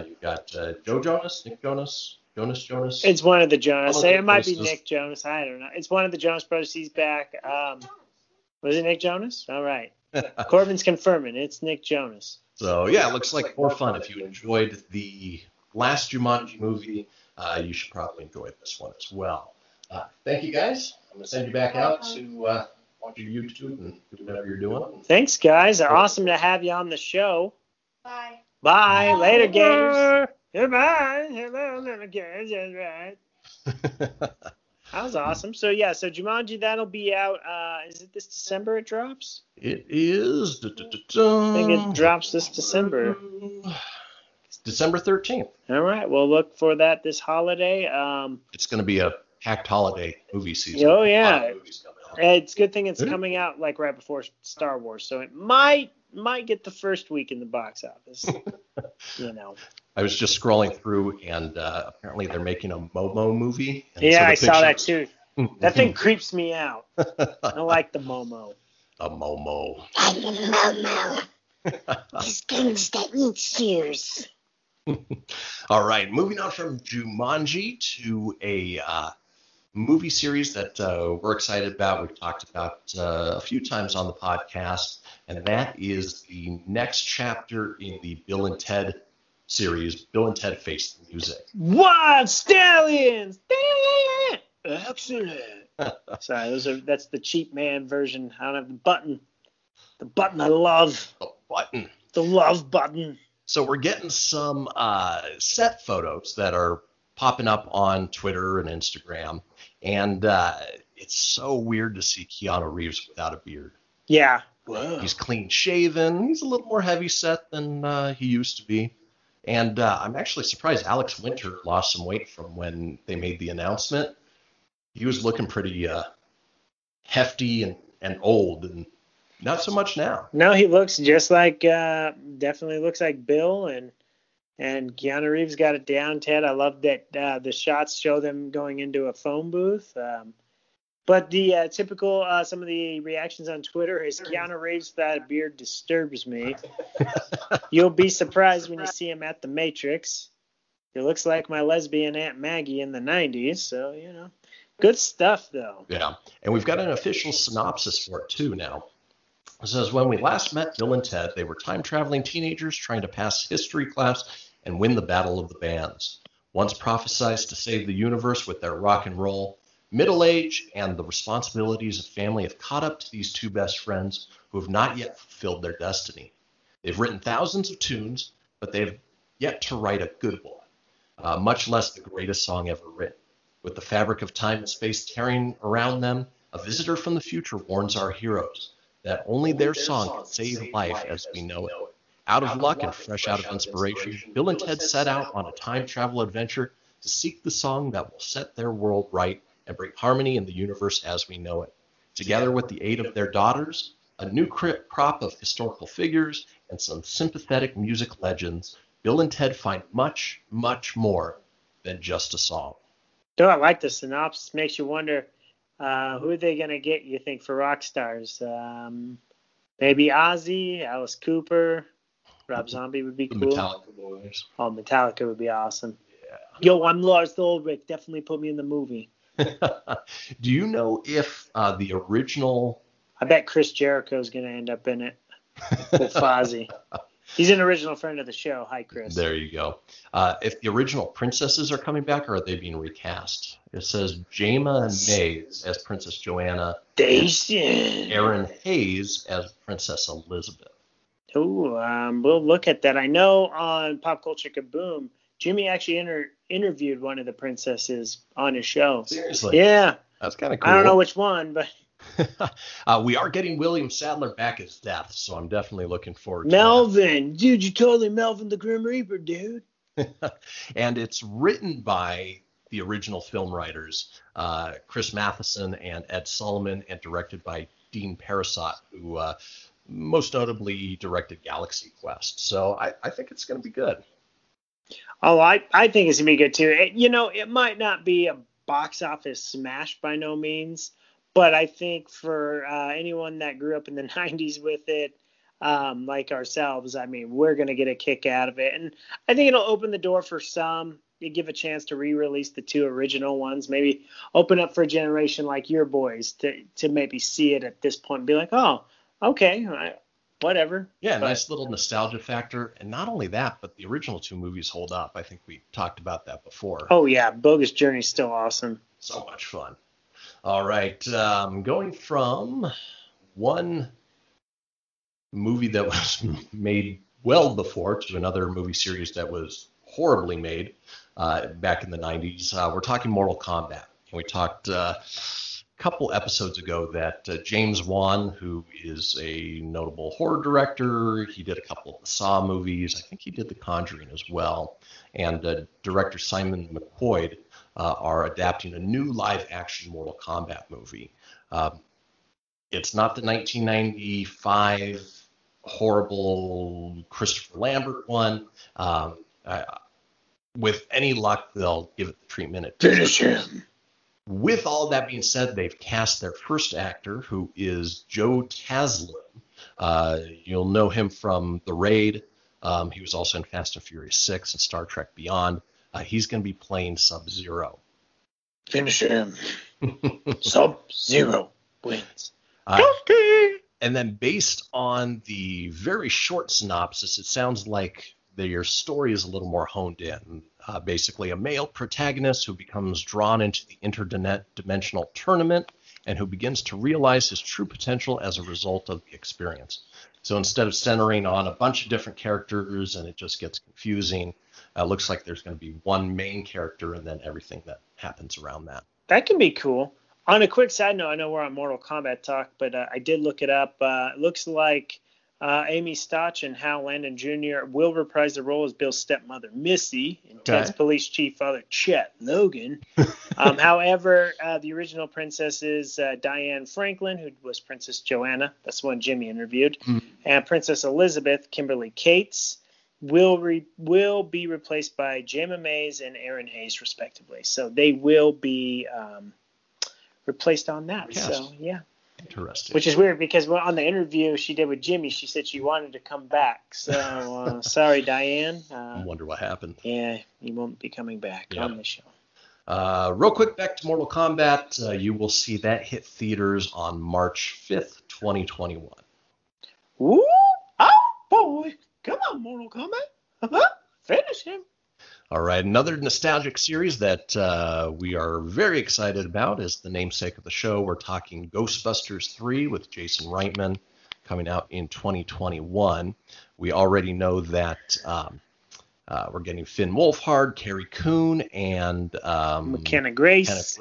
you've got Joe Jonas, Nick Jonas, Jonas. It's one of the Jonas. It might be Nick Jonas. I don't know. It's one of the Jonas brothers. He's back. Was it Nick Jonas? All right. Corbin's confirming. It's Nick Jonas. So, yeah, it looks like more fun. If you enjoyed the last Jumanji movie, you should probably enjoy this one as well. Thank you, guys. I'm going to send you back out to watch your YouTube and do whatever you're doing. Thanks, guys. Awesome to have you on the show. Bye. Bye. Later, games. Goodbye. Hello, little games. That's right. That was awesome. So, yeah. So, Jumanji, that'll be out. Is it this December it drops? It is. I think it drops this December. It's December 13th. All right. We'll look for that this holiday. It's going to be a packed holiday movie season. Oh, yeah. It's a good thing it's coming out, like, right before Star Wars. So, it might get the first week in the box office. I was just scrolling through, and apparently they're making a Momo movie. Yeah, I saw that too. That thing creeps me out. I like the Momo. A Momo. I'm a Momo. These things that eat shoes. All right, moving on from Jumanji to a movie series that we're excited about. We've talked about a few times on the podcast. And that is the next chapter in the Bill and Ted series, Bill and Ted Face the Music. Wild Stallions! Excellent. Sorry, that's the cheap man version. I don't have the button. The button I love. The button. The love button. So we're getting some set photos that are popping up on Twitter and Instagram. And it's so weird to see Keanu Reeves without a beard. Yeah. Whoa. He's clean shaven. He's a little more heavy set than he used to be. And I'm actually surprised Alex Winter lost some weight from when they made the announcement. He was looking pretty hefty and old, and not so much now. No, he looks just like, definitely looks like Bill, and Keanu Reeves got it down, Ted. I love that the shots show them going into a phone booth. But the typical, some of the reactions on Twitter is Keanu Reeves without a beard disturbs me. You'll be surprised when you see him at the Matrix. He looks like my lesbian Aunt Maggie in the 90s. So, good stuff, though. Yeah. And we've got an official synopsis for it, too, now. It says, when we last met Bill and Ted, they were time-traveling teenagers trying to pass history class and win the Battle of the Bands. Once prophesized to save the universe with their rock and roll, middle age and the responsibilities of family have caught up to these two best friends who have not yet fulfilled their destiny. They've written thousands of tunes, but they've yet to write a good one, much less the greatest song ever written. With the fabric of time and space tearing around them, a visitor from the future warns our heroes that only their song can save life as we know it. Out of luck and fresh out of inspiration, Bill and Ted set out on a time travel adventure to seek the song that will set their world right and bring harmony in the universe as we know it. Together with the aid of their daughters, a new crop of historical figures, and some sympathetic music legends, Bill and Ted find much, much more than just a song. Oh, I like the synopsis. Makes you wonder, who are they going to get, you think, for rock stars? Maybe Ozzy, Alice Cooper, Rob Zombie would be cool. Metallica boys. Oh, Metallica would be awesome. Yeah. Yo, I'm Lars Ulrich. Definitely put me in the movie. Do you know if the original... I bet Chris Jericho's going to end up in it. With Fozzie. He's an original friend of the show. Hi, Chris. There you go. If the original princesses are coming back, or are they being recast? It says Jayma Mays as Princess Joanna. Dacian. Erin Hayes as Princess Elizabeth. Ooh, we'll look at that. I know on Pop Culture Kaboom, Jimmy actually interviewed one of the princesses on his show. Seriously? Yeah. That's kind of cool. I don't know which one, but... we are getting William Sadler back as Death, so I'm definitely looking forward to Melvin, that. Dude, you totally Melvin the Grim Reaper, dude. And it's written by the original film writers, Chris Matheson and Ed Solomon, and directed by Dean Parasot, who most notably directed Galaxy Quest. So I think it's going to be good. Oh, I think it's going to be good, too. It might not be a box office smash by no means, but I think for anyone that grew up in the 90s with it, like ourselves, I mean, we're going to get a kick out of it. And I think it'll open the door for some. You give a chance to re-release the two original ones. Maybe open up for a generation like your boys to maybe see it at this point and be like, oh, okay, whatever. Yeah, but, nice little nostalgia factor. And not only that, but the original two movies hold up. I think we talked about that before. Oh, yeah. Bogus Journey's still awesome. So much fun. All right, going from one movie that was made well before to another movie series that was horribly made back in the 90s, we're talking Mortal Kombat. And we talked a couple episodes ago that James Wan, who is a notable horror director, he did a couple of the Saw movies. I think he did The Conjuring as well. And director Simon McQuoid are adapting a new live-action Mortal Kombat movie. It's not the 1995 horrible Christopher Lambert one. With any luck, they'll give it the treatment it deserves. Finish him. With all that being said, they've cast their first actor, who is Joe Taslim. You'll know him from The Raid. He was also in Fast and Furious 6 and Star Trek Beyond. He's going to be playing Sub-Zero. Finish him. Sub-Zero wins. And then based on the very short synopsis, it sounds like their story is a little more honed in. Basically, a male protagonist who becomes drawn into the interdimensional tournament and who begins to realize his true potential as a result of the experience. So instead of centering on a bunch of different characters and it just gets confusing, looks like there's going to be one main character and then everything that happens around that. That can be cool. On a quick side note, I know we're on Mortal Kombat talk, but I did look it up. It looks like Amy Stotch and Hal Landon Jr. will reprise the role as Bill's stepmother, Missy, and Ted's police chief father, Chet Logan. However, the original princess is Diane Franklin, who was Princess Joanna. That's the one Jimmy interviewed. Mm-hmm. And Princess Elizabeth, Kimberly Cates, will be replaced by Jayma Mays and Erin Hayes, respectively. So they will be replaced on that. Yes. So, yeah. Interesting. Which is weird because on the interview she did with Jimmy, she said she wanted to come back. So, sorry, Diane. I wonder what happened. Yeah, you won't be coming back on the show. Real quick, back to Mortal Kombat. You will see that hit theaters on March 5th, 2021. Ooh, oh, boy. Come on, Mortal Kombat. Finish him. All right, another nostalgic series that we are very excited about is the namesake of the show. We're talking Ghostbusters 3 with Jason Reitman coming out in 2021. We already know that we're getting Finn Wolfhard, Carrie Coon, and McKenna Grace.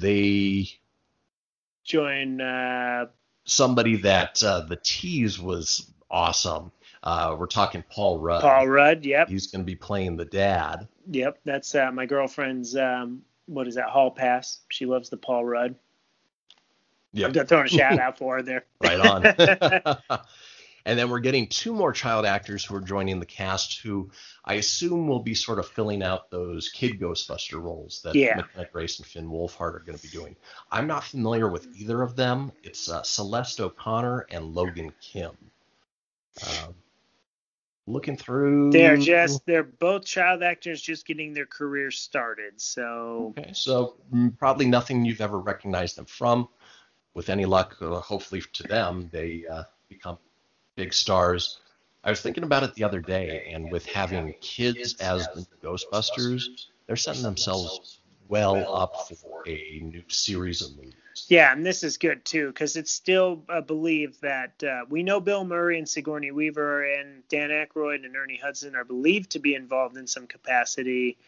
They join somebody that the tease was awesome. We're talking Paul Rudd. Paul Rudd, yep. He's going to be playing the dad. Yep, that's my girlfriend's, hall pass. She loves the Paul Rudd. Yep. I'm throwing a shout out for her there. Right on. And then we're getting two more child actors who are joining the cast, who I assume will be sort of filling out those kid Ghostbuster roles that McKenna Grace and Finn Wolfhard are going to be doing. I'm not familiar with either of them. It's Celeste O'Connor and Logan Kim. Looking through, they're both child actors just getting their careers started. So probably nothing you've ever recognized them from. With any luck, hopefully to them, they become big stars. I was thinking about it the other day, and with having kids as the Ghostbusters, they're setting themselves well up for a new series of movies. Yeah, and this is good, too, because it's still a belief that we know Bill Murray and Sigourney Weaver and Dan Aykroyd and Ernie Hudson are believed to be involved in some capacity.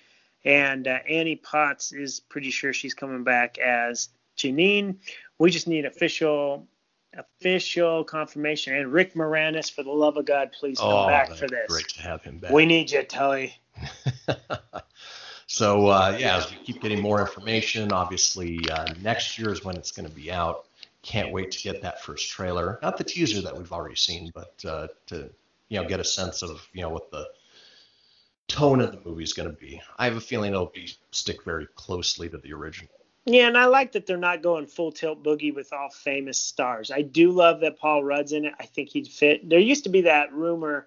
And Annie Potts is pretty sure she's coming back as Janine. We just need official confirmation. And Rick Moranis, for the love of God, please come back for this. Great to have him back. We need you, Tully. So, as we keep getting more information, obviously next year is when it's going to be out. Can't wait to get that first trailer. Not the teaser that we've already seen, but to get a sense of what the tone of the movie is going to be. I have a feeling it'll stick very closely to the original. Yeah, and I like that they're not going full tilt boogie with all famous stars. I do love that Paul Rudd's in it. I think he'd fit. There used to be that rumor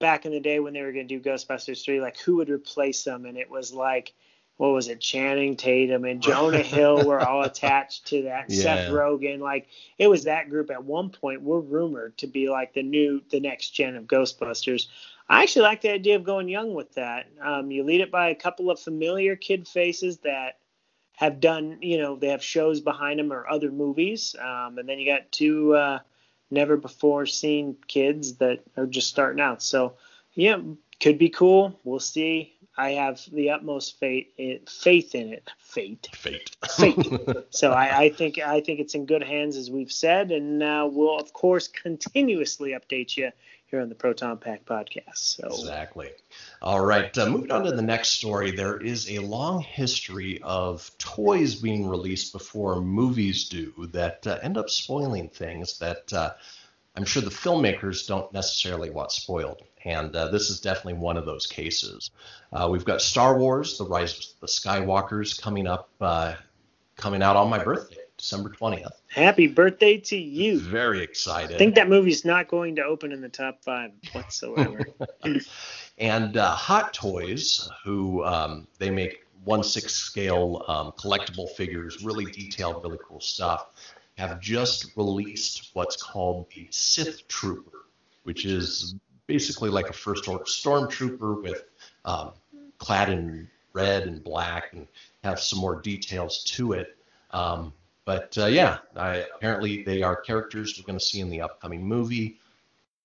back in the day when they were going to do Ghostbusters 3, like who would replace them? And it was like, what was it? Channing Tatum and Jonah Hill were all attached to that. Yeah. Seth Rogen. Like it was that group at one point were rumored to be like the next gen of Ghostbusters. I actually like the idea of going young with that. You lead it by a couple of familiar kid faces that have done, they have shows behind them or other movies. And then you got two never before seen kids that are just starting out. So, yeah, could be cool. We'll see. I have the utmost faith in it. Faith. So I think it's in good hands, as we've said. And we'll, of course, continuously update you here on the Proton Pack podcast. So. Exactly. All right. Moving on to the next story. There is a long history of toys being released before movies do that end up spoiling things that I'm sure the filmmakers don't necessarily want spoiled. And this is definitely one of those cases. We've got Star Wars, The Rise of the Skywalkers coming out on my birthday, December 20th. Happy birthday to you. Very excited. I think that movie's not going to open in the top 5 whatsoever. And Hot Toys, who they make 1/6 scale collectible figures, really detailed, really cool stuff, have just released what's called the Sith Trooper, which is basically like a First Order Stormtrooper with clad in red and black, and have some more details to it. Apparently they are characters we're going to see in the upcoming movie.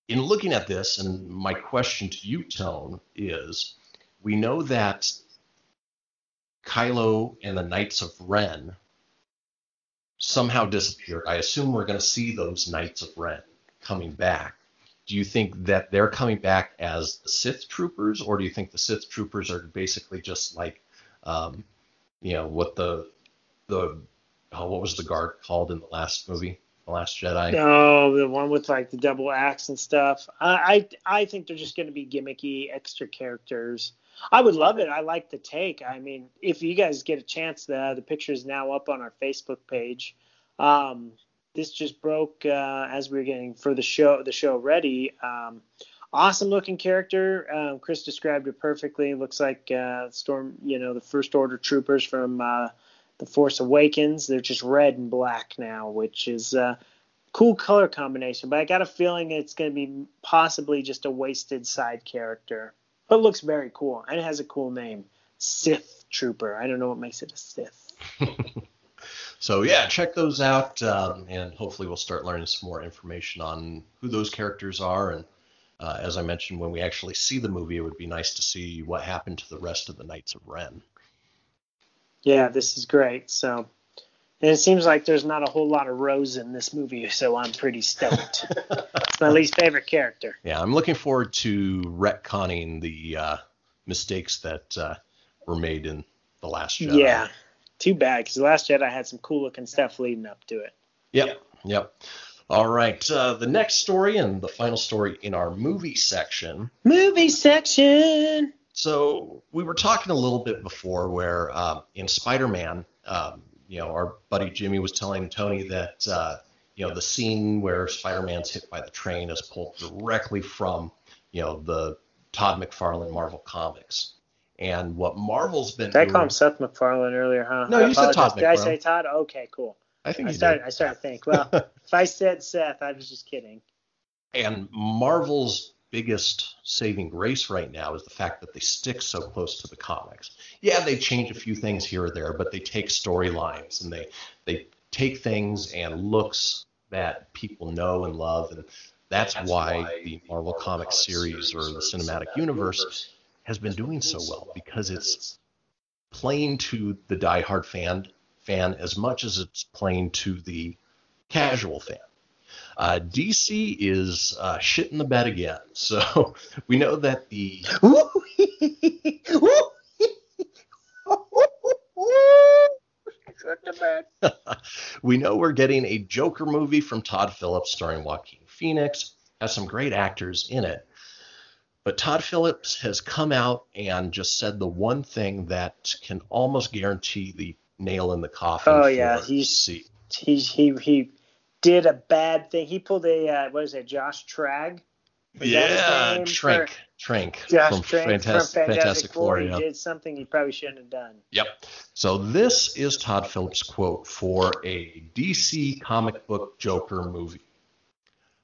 In looking at this, and my question to you, Tone, is we know that Kylo and the Knights of Ren somehow disappeared. I assume we're going to see those Knights of Ren coming back. Do you think that they're coming back as the Sith Troopers, or do you think the Sith Troopers are basically just like, what what was the guard called in the last movie, The Last Jedi? Oh, the one with like the double axe and stuff. I think they're just going to be gimmicky extra characters. I would love it. I like the take. I mean, if you guys get a chance, the picture is now up on our Facebook page. This just broke as we were getting for the show ready. Awesome looking character. Chris described it perfectly. It looks like the First Order troopers from The Force Awakens. They're just red and black now, which is a cool color combination. But I got a feeling it's going to be possibly just a wasted side character. But it looks very cool, and it has a cool name, Sith Trooper. I don't know what makes it a Sith. So, yeah, check those out, and hopefully we'll start learning some more information on who those characters are. And as I mentioned, when we actually see the movie, it would be nice to see what happened to the rest of the Knights of Ren. Yeah, this is great. So, and it seems like there's not a whole lot of Rose in this movie, so I'm pretty stoked. It's my least favorite character. Yeah, I'm looking forward to retconning the mistakes that were made in The Last Jedi. Yeah. Too bad, because The Last Jedi had some cool-looking stuff leading up to it. Yep. All right, the next story and the final story in our movie section. Movie section! So we were talking a little bit before where in Spider-Man, our buddy Jimmy was telling Tony that, the scene where Spider-Man's hit by the train is pulled directly from, the Todd McFarlane Marvel comics. And what Marvel's been doing... Did I call him Seth MacFarlane earlier, huh? No, you said Todd MacFarlane. Did I say Todd? Okay, cool. I think I started to think. Well, if I said Seth, I was just kidding. And Marvel's biggest saving grace right now is the fact that they stick so close to the comics. Yeah, they change a few things here or there, but they take storylines and they take things and looks that people know and love. And that's why the Marvel comic series or the cinematic universe has been doing so well, because it's playing to the diehard fan as much as it's playing to the casual fan. DC is shit in the bed again. So we know that the we know we're getting a Joker movie from Todd Phillips starring Joaquin Phoenix. Has some great actors in it. But Todd Phillips has come out and just said the one thing that can almost guarantee the nail in the coffin. Oh, yeah. He did a bad thing. He pulled a, Josh Trank? Yeah, Trank. Josh from Trank from Fantastic Four. He did something he probably shouldn't have done. Yep. So this is Todd Phillips' quote for a DC comic book Joker movie.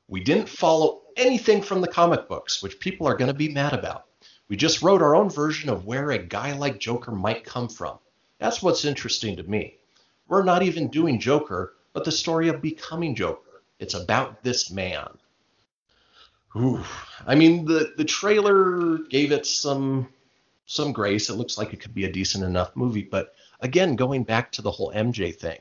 We didn't follow anything from the comic books, which people are going to be mad about. We just wrote our own version of where a guy like Joker might come from. That's what's interesting to me. We're not even doing Joker, but the story of becoming Joker. It's about this man. Ooh. I mean, the trailer gave it some grace. It looks like it could be a decent enough movie. But again, going back to the whole MJ thing,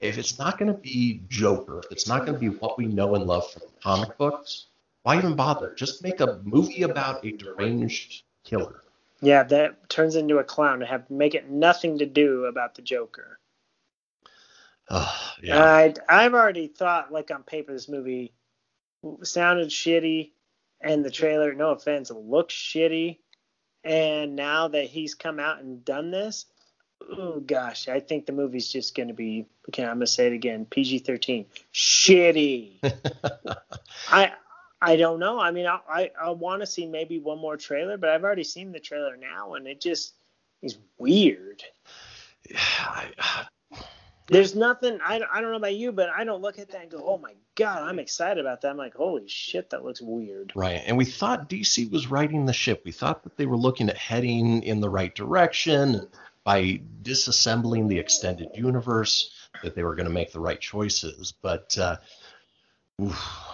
if it's not going to be Joker, if it's not going to be what we know and love from comic books, why even bother? Just make a movie about a deranged killer. Yeah, that turns into a clown. Make it nothing to do about the Joker. Yeah. I've already thought, like, on paper, this movie sounded shitty, and the trailer, no offense, looked shitty. And now that he's come out and done this, oh gosh, I think the movie's just going to be, okay, I'm going to say it again, PG-13, shitty. I don't know. I mean, I want to see maybe one more trailer, but I've already seen the trailer now, and it just is weird. Yeah, there's nothing, I don't know about you, but I don't look at that and go, oh my God, I'm excited about that. I'm like, holy shit, that looks weird. Right, and we thought DC was riding the ship. We thought that they were looking at heading in the right direction by disassembling the extended universe, that they were going to make the right choices, but...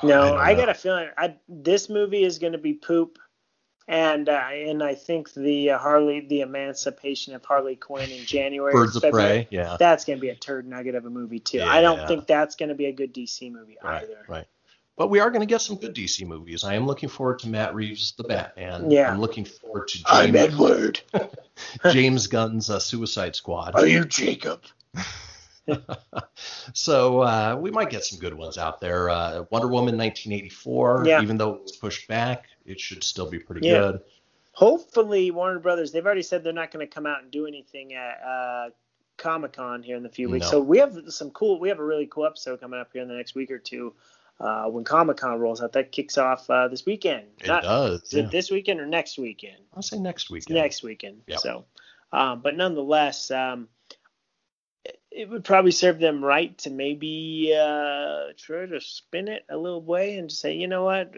No, I got a feeling this movie is going to be poop, and I think the emancipation of Harley Quinn in January, Birds of Prey, yeah, that's going to be a turd nugget of a movie too. Yeah, I don't think that's going to be a good DC movie either. Right, but we are going to get some good DC movies. I am looking forward to Matt Reeves' The Batman. Yeah, I'm looking forward to James Gunn's Suicide Squad. Are you Jacob? So we might get some good ones out there. Wonder Woman 1984, even though it was pushed back, it should still be pretty good. Hopefully Warner Brothers, they've already said they're not going to come out and do anything at Comic-Con here in the few weeks. So we have a really cool episode coming up here in the next week or two when Comic-Con rolls out. That kicks off this weekend. Is it this weekend or next weekend? I'll say next weekend. It's next weekend. Yep. So, but nonetheless... it would probably serve them right to maybe try to spin it a little way and just say, you know what,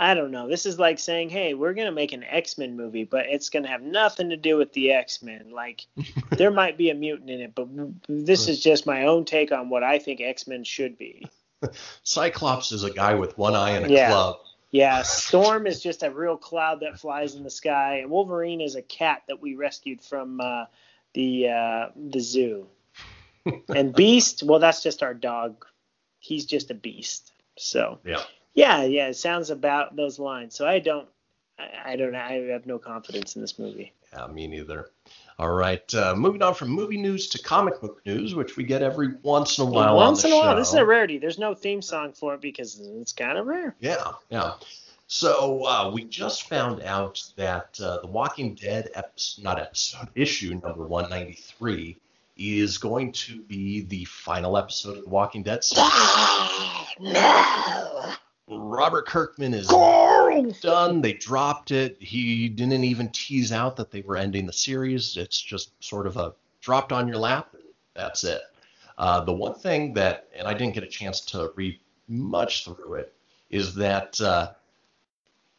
I don't know. This is like saying, hey, we're going to make an X-Men movie, but it's going to have nothing to do with the X-Men. Like, there might be a mutant in it, but this is just my own take on what I think X-Men should be. Cyclops is a guy with one eye and a club. Yeah, Storm is just a real cloud that flies in the sky, and Wolverine is a cat that we rescued from the zoo. And Beast, well, that's just our dog. He's just a beast. So yeah, it sounds about those lines. So I have no confidence in this movie. Yeah, me neither. All right, moving on from movie news to comic book news, which we get every once in a while. This is a rarity. There's no theme song for it because it's kind of rare. Yeah. So we just found out that The Walking Dead issue number 193. Is going to be the final episode of The Walking Dead series. No! Robert Kirkman is done. They dropped it. He didn't even tease out that they were ending the series. It's just sort of a dropped on your lap. That's it. The one thing that, and I didn't get a chance to read much through it, is that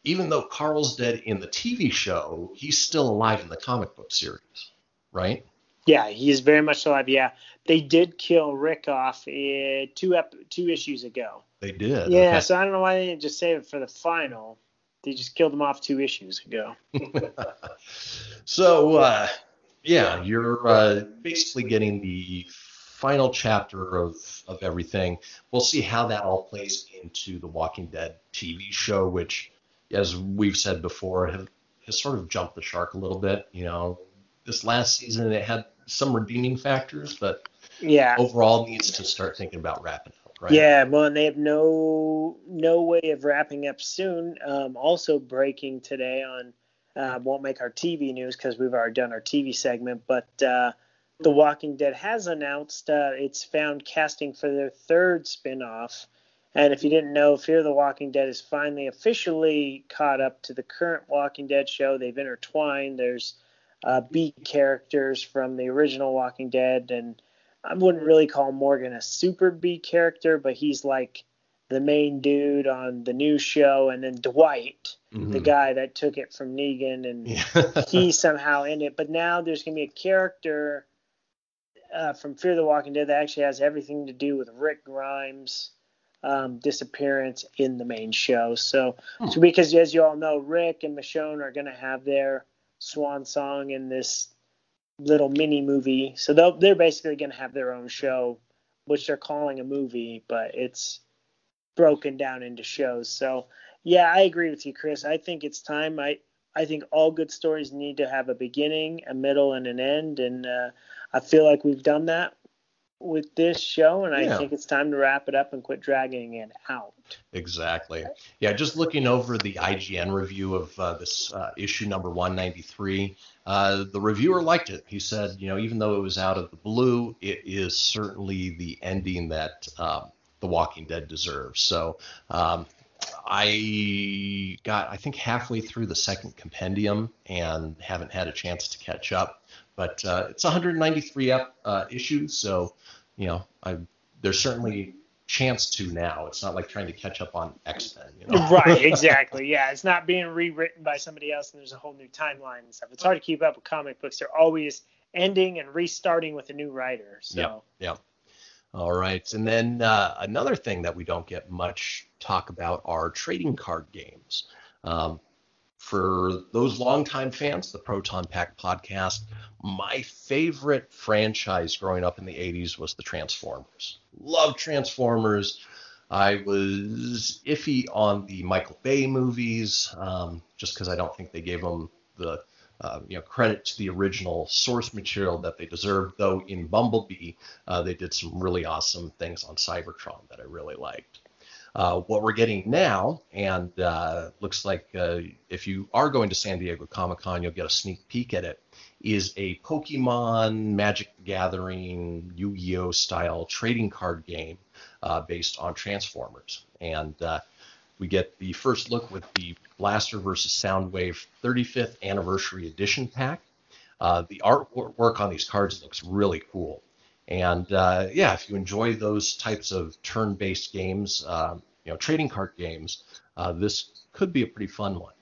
even though Carl's dead in the TV show, he's still alive in the comic book series, right? Yeah, he's very much alive. Yeah, they did kill Rick off two issues ago. They did. Yeah, okay. So I don't know why they didn't just save it for the final. They just killed him off 2 issues ago. So you're basically getting the final chapter of everything. We'll see how that all plays into the Walking Dead TV show, which, as we've said before, has sort of jumped the shark a little bit. You know, this last season it had some redeeming factors, but overall needs to start thinking about wrapping up, right? Yeah, well, and they have no way of wrapping up soon. Also breaking today on won't make our TV news because we've already done our TV segment, but The Walking Dead has announced it's found casting for their third spinoff. And if you didn't know, Fear the Walking Dead is finally officially caught up to the current Walking Dead show. They've intertwined. There's B characters from the original Walking Dead, and I wouldn't really call Morgan a super B character, but he's like the main dude on the new show. And then Dwight, the guy that took it from Negan, and he somehow in it. But now there's going to be a character from Fear the Walking Dead that actually has everything to do with Rick Grimes' disappearance in the main show. So because, as you all know, Rick and Michonne are going to have their swan song in this little mini movie. So they're basically going to have their own show, which they're calling a movie, but it's broken down into shows. So, yeah, I agree with you, Chris. I think it's time. I think all good stories need to have a beginning, a middle, and an end. And I feel like we've done that with this show, and I think it's time to wrap it up and quit dragging it out. Exactly. Yeah, just looking over the IGN review of this issue number 193, the reviewer liked it. He said, you know, even though it was out of the blue, it is certainly the ending that The Walking Dead deserves. So I got, I think, halfway through the second compendium and haven't had a chance to catch up. But it's 193 issues, so, you know, there's certainly chance to now. It's not like trying to catch up on X-Men, you know? Right, exactly, yeah. It's not being rewritten by somebody else, and there's a whole new timeline and stuff. It's hard to keep up with comic books. They're always ending and restarting with a new writer. So. Yeah. All right, and then another thing that we don't get much talk about are trading card games. For those longtime fans, the Proton Pack podcast, my favorite franchise growing up in the 80s was the Transformers. Loved Transformers. I was iffy on the Michael Bay movies, just because I don't think they gave them the credit to the original source material that they deserved. Though in Bumblebee, they did some really awesome things on Cybertron that I really liked. What we're getting now, and looks like if you are going to San Diego Comic-Con, you'll get a sneak peek at it, is a Pokemon, Magic the Gathering, Yu-Gi-Oh! Style trading card game based on Transformers. And we get the first look with the Blaster vs. Soundwave 35th Anniversary Edition pack. The artwork on these cards looks really cool. And, if you enjoy those types of turn-based games, trading card games, this could be a pretty fun one.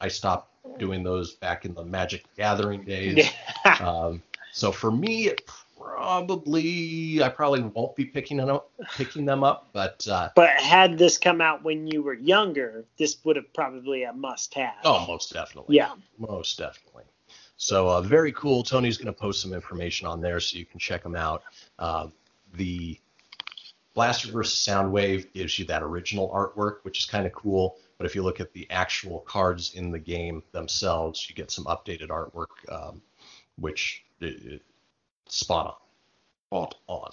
I stopped doing those back in the Magic Gathering days. Yeah. So for me, I probably won't be picking them up. But had this come out when you were younger, this would have probably a must-have. Oh, most definitely. Yeah. Most definitely. So very cool. Tony's going to post some information on there so you can check them out. The Blaster vs. Soundwave gives you that original artwork, which is kind of cool. But if you look at the actual cards in the game themselves, you get some updated artwork, which is spot on. All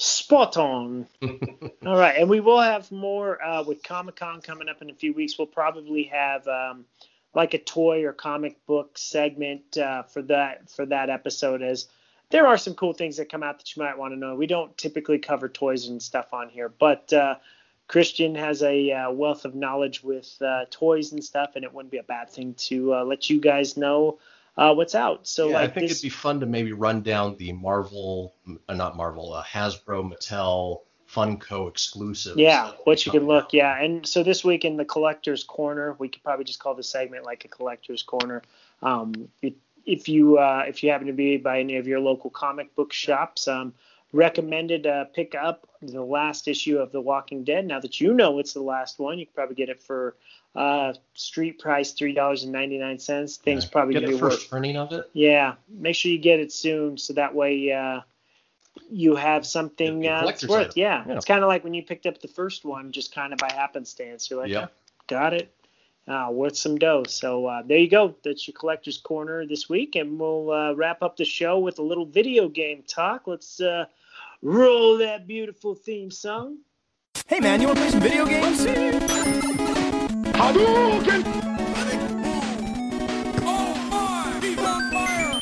right. And we will have more with Comic-Con coming up in a few weeks. We'll probably have like a toy or comic book segment for that episode, as there are some cool things that come out that you might want to know. We don't typically cover toys and stuff on here, but Christian has a wealth of knowledge with toys and stuff, and it wouldn't be a bad thing to let you guys know what's out. So I think it'd be fun to maybe run down the Hasbro, Mattel, Funko exclusives. Yeah, which you can look. Out. Yeah, and so this week in the collector's corner, we could probably just call the segment like a collector's corner. If you happen to be by any of your local comic book shops, recommended pick up the last issue of The Walking Dead. Now that you know it's the last one, you can probably get it for street price $3.99. Things probably get it first printing of it. Yeah, make sure you get it soon so that way you have something that's worth. Yeah, it's kind of like when you picked up the first one just kind of by happenstance. You're like, yep. Oh, got it. Worth some dough. So there you go. That's your collector's corner this week, and we'll wrap up the show with a little video game talk. Let's roll that beautiful theme song. Hey man, you want to play some video games? Hadouken! Oh my! He's on fire!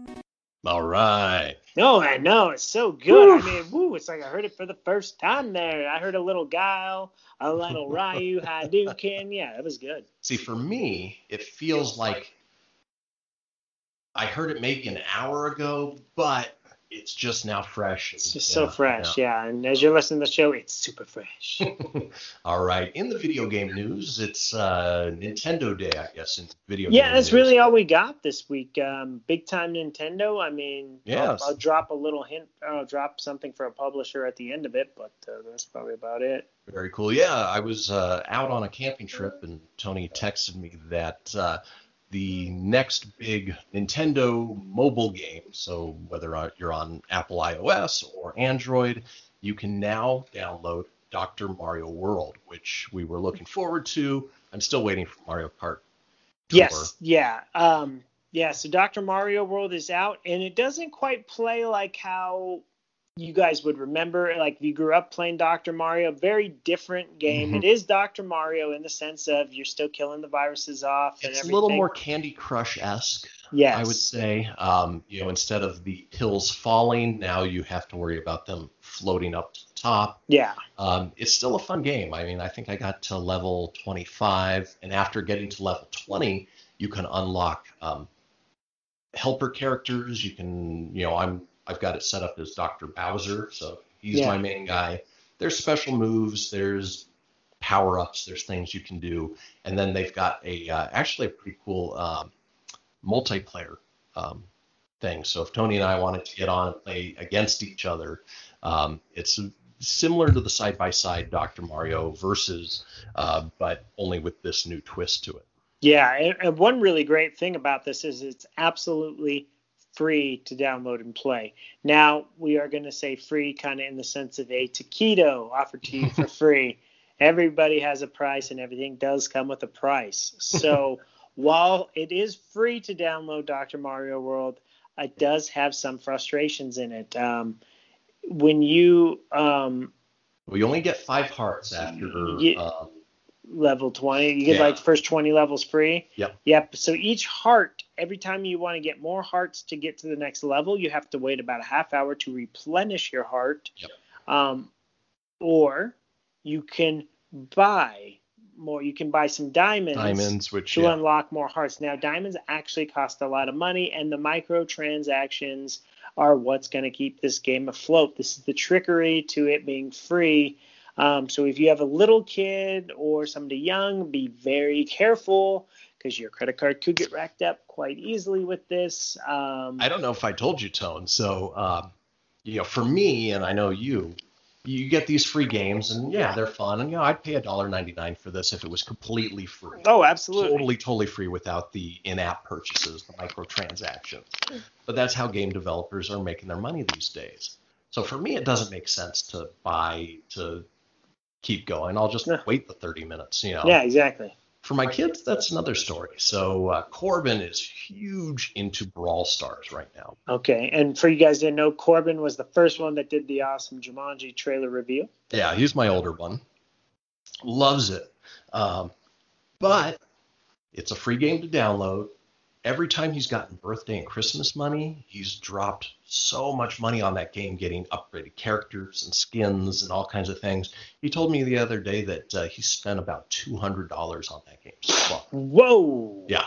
Good. All right. Oh, I know. It's so good. I mean, woo, it's like I heard it for the first time there. I heard a little Guile, a little Ryu, Hadouken. Yeah, that was good. See, for me, it feels like I heard it maybe an hour ago, but it's just now fresh. It's just so fresh, yeah. And as you're listening to the show, it's super fresh. All right. In the video game news, it's Nintendo Day, I guess, in video game news. Yeah, that's really all we got this week. Big-time Nintendo. I mean, yes. I'll drop a little hint. I'll drop something for a publisher at the end of it, but that's probably about it. Very cool. Yeah, I was out on a camping trip, and Tony texted me that the next big Nintendo mobile game, so whether you're on Apple iOS or Android, you can now download Dr. Mario World, which we were looking forward to. I'm still waiting for Mario Kart Tour. Yes, yeah. So Dr. Mario World is out, and it doesn't quite play like how you guys would remember. Like, if you grew up playing Dr. Mario, very different game. Mm-hmm. It is Dr. Mario in the sense of you're still killing the viruses off. It's and everything. A little more Candy Crush-esque, yes. I would say. Instead of the pills falling, now you have to worry about them floating up to the top. Yeah. It's still a fun game. I mean, I think I got to level 25, and after getting to level 20, you can unlock helper characters. You can, I've got it set up as Dr. Bowser, so he's my main guy. There's special moves, there's power-ups, there's things you can do, and then they've got a pretty cool multiplayer thing. So if Tony and I wanted to get on and play against each other, it's similar to the side-by-side Dr. Mario versus, but only with this new twist to it. Yeah, and one really great thing about this is it's absolutely free to download and play. Now, we are going to say free kind of in the sense of a taquito offered to you for free. Everybody has a price, and everything does come with a price. So while it is free to download Dr. Mario World, it does have some frustrations in it. When you... we only get 5 hearts after... level 20, you get like first 20 levels free. Yep. So each heart, every time you want to get more hearts to get to the next level, you have to wait about a half hour to replenish your heart. Yep. Or you can buy more. You can buy some diamonds which to unlock more hearts. Now, diamonds actually cost a lot of money, and the microtransactions are what's going to keep this game afloat. This is the trickery to it being free. So if you have a little kid or somebody young, be very careful because your credit card could get racked up quite easily with this. I don't know if I told you, Tone. So, for me, and I know you get these free games and they're fun. And, I'd pay $1.99 for this if it was completely free. Oh, absolutely. Totally free without the in-app purchases, the microtransactions. But that's how game developers are making their money these days. So for me, it doesn't make sense to keep going. I'll just wait the 30 minutes, Yeah, exactly. For my kids, that's another story. So Corbin is huge into Brawl Stars right now. Okay, and for you guys that know, Corbin was the first one that did the awesome Jumanji trailer reveal. Yeah, he's my older one. Loves it. But it's a free game to download. Every time he's gotten birthday and Christmas money, he's dropped so much money on that game, getting upgraded characters and skins and all kinds of things. He told me the other day that he spent about $200 on that game. Whoa! Yeah.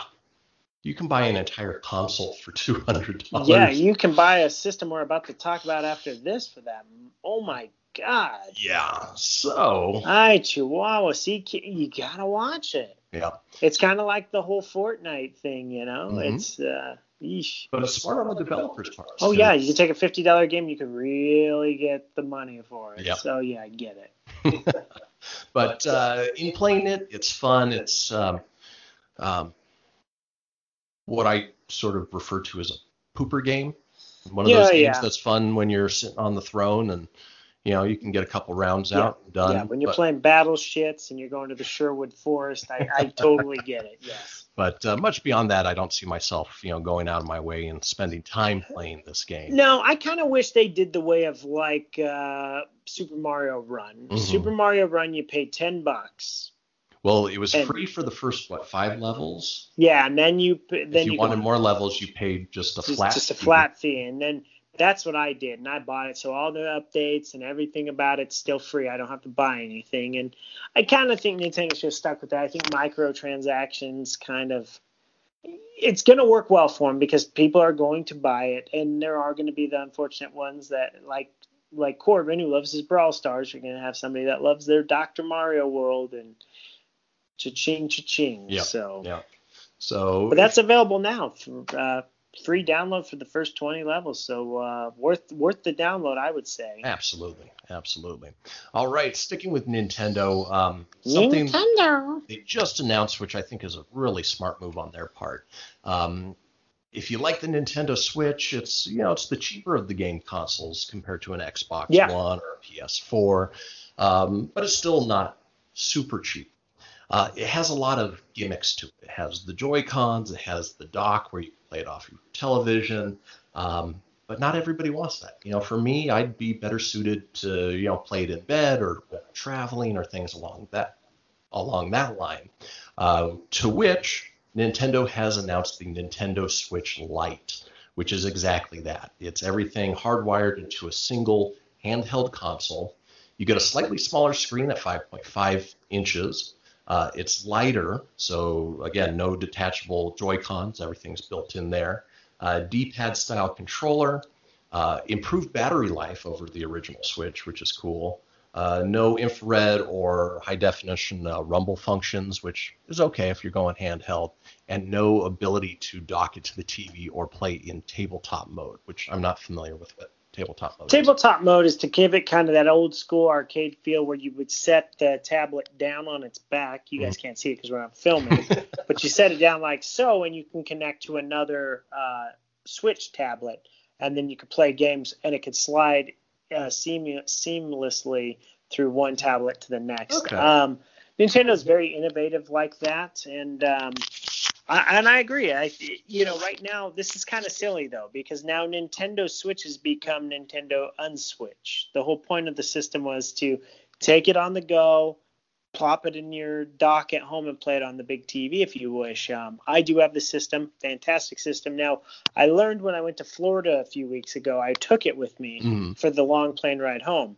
you can buy an entire console for $200. Yeah, you can buy a system we're about to talk about after this for that. Oh, my God. Yeah, so. Hi, Chihuahua. See, you got to watch it. Yeah. It's kind of like the whole Fortnite thing, you know? Mm-hmm. It's, But it's smart on the developer's part. Oh, yeah. You can take a $50 game, you can really get the money for it. Yep. So, yeah, I get it. But in playing it, it's fun. It's what I sort of refer to as a pooper game. One of those games that's fun when you're sitting on the throne and, you know, you can get a couple rounds out and done. Yeah, when you're playing battleships and you're going to the Sherwood Forest, I totally get it, yes. But much beyond that, I don't see myself, you know, going out of my way and spending time playing this game. No, I kind of wish they did the way of, like, Super Mario Run. Mm-hmm. Super Mario Run, you pay $10. Well, it was free for the first, 5 levels? Yeah, and then if you wanted more levels, you paid just a flat fee. And then that's what I did, and I bought it. So all the updates and everything about it's still free. I don't have to buy anything. And I kind of think Nintendo should have stuck with that. I think microtransactions kind of – it's going to work well for them because people are going to buy it, and there are going to be the unfortunate ones that, like Corbin, who loves his Brawl Stars, you're going to have somebody that loves their Dr. Mario World and – cha-ching, cha-ching. Yeah, so, yeah. So, but that's available now. For, free download for the first 20 levels. So worth the download, I would say. Absolutely. Absolutely. All right. Sticking with Nintendo. Something Nintendo. They just announced, which I think is a really smart move on their part. If you like the Nintendo Switch, it's, you know, it's the cheaper of the game consoles compared to an Xbox One or a PS4. But it's still not super cheap. It has a lot of gimmicks to it. It has the Joy-Cons, it has the dock where you can play it off your television, but not everybody wants that. You know, for me, I'd be better suited to, you know, play it in bed or traveling or things along that line. To which Nintendo has announced the Nintendo Switch Lite, which is exactly that. It's everything hardwired into a single handheld console. You get a slightly smaller screen at 5.5 inches. It's lighter, so again, no detachable Joy-Cons. Everything's built in there. D-pad style controller, improved battery life over the original Switch, which is cool. No infrared or high definition rumble functions, which is okay if you're going handheld, and no ability to dock it to the TV or play in tabletop mode, which I'm not familiar with. Tabletop mode is to give it kind of that old school arcade feel where you would set the tablet down on its back. You guys can't see it because we're not filming, but you set it down like so, and you can connect to another Switch tablet, and then you could play games, and it could slide seamlessly through one tablet to the next. Okay. Nintendo's very innovative like that, and I agree. You know, right now, this is kind of silly, though, because now Nintendo Switch has become Nintendo Unswitch. The whole point of the system was to take it on the go, plop it in your dock at home, and play it on the big TV if you wish. I do have the system. Fantastic system. Now, I learned when I went to Florida a few weeks ago, I took it with me for the long plane ride home.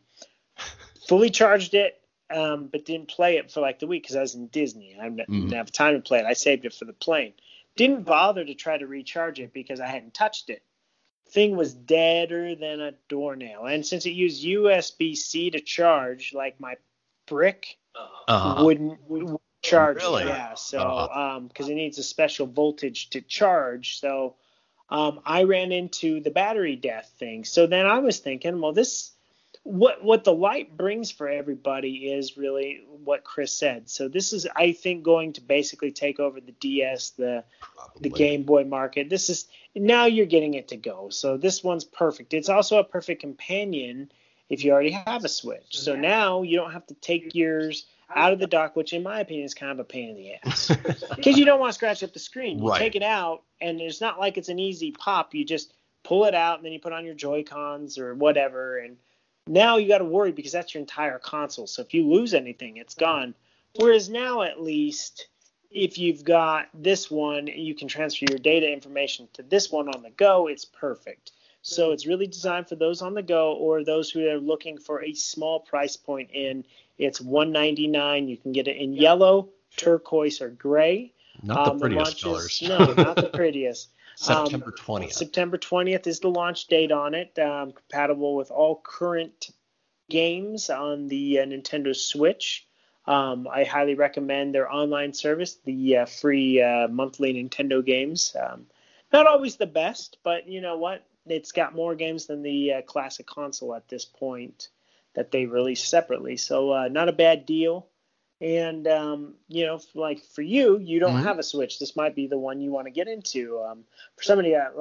Fully charged it. But didn't play it for the week because I was in Disney. I didn't have time to play it. I saved it for the plane. Didn't bother to try to recharge it because I hadn't touched it. Thing was deader than a doornail. And since it used USB-C to charge, my brick wouldn't charge. Really? Yeah, so because it needs a special voltage to charge. So I ran into the battery death thing. So then I was thinking, well, this... What the Lite brings for everybody is really what Chris said. So this is, I think, going to basically take over the DS, the Game Boy market. This is, now you're getting it to go. So this one's perfect. It's also a perfect companion if you already have a Switch. So now you don't have to take yours out of the dock, which in my opinion is kind of a pain in the ass. Because you don't want to scratch up the screen. You take it out, and it's not like it's an easy pop. You just pull it out, and then you put on your Joy-Cons or whatever, and now you got to worry because that's your entire console. So if you lose anything, it's gone. Whereas now, at least, if you've got this one, you can transfer your data information to this one on the go. It's perfect. So it's really designed for those on the go or those who are looking for a small price point in. It's $199. You can get it in yellow, turquoise, or gray. Not the prettiest colors. No, not the prettiest. September 20th. September 20th is the launch date on it, compatible with all current games on the Nintendo Switch. I highly recommend their online service, the free monthly Nintendo games. Not always the best, but you know what? It's got more games than the classic console at this point that they release separately. So not a bad deal. And, you know, like for you, you don't have a Switch. This might be the one you want to get into. For somebody that,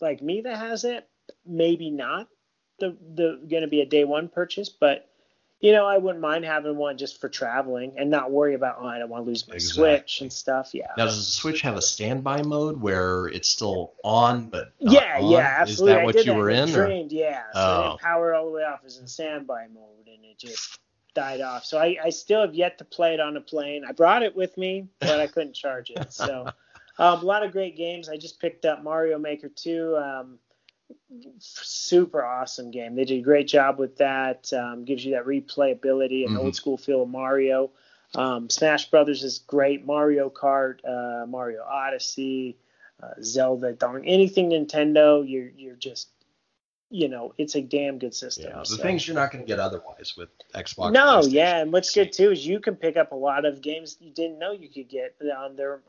like me that has it, maybe not the going to be a day one purchase. But, you know, I wouldn't mind having one just for traveling and not worry about, oh, I don't want to lose my Switch and stuff. Yeah. Now, does the Switch have a standby mode where it's still on but not on? Yeah, absolutely. Is that what you were in? Trained, yeah. So I didn't power all the way off. It was in standby mode and it just died off. So I still have yet to play it on a plane. I brought it with me, but I couldn't charge it. So a lot of great games. I just picked up Mario Maker 2. Super awesome game. They did a great job with that. Gives you that replayability and old school feel of Mario. Smash Brothers is great. Mario Kart, Mario Odyssey, Zelda, anything Nintendo. You're just, you know, it's a damn good system. Yeah, the things you're not going to get otherwise with Xbox. No, yeah, and what's good too is you can pick up a lot of games you didn't know you could get on their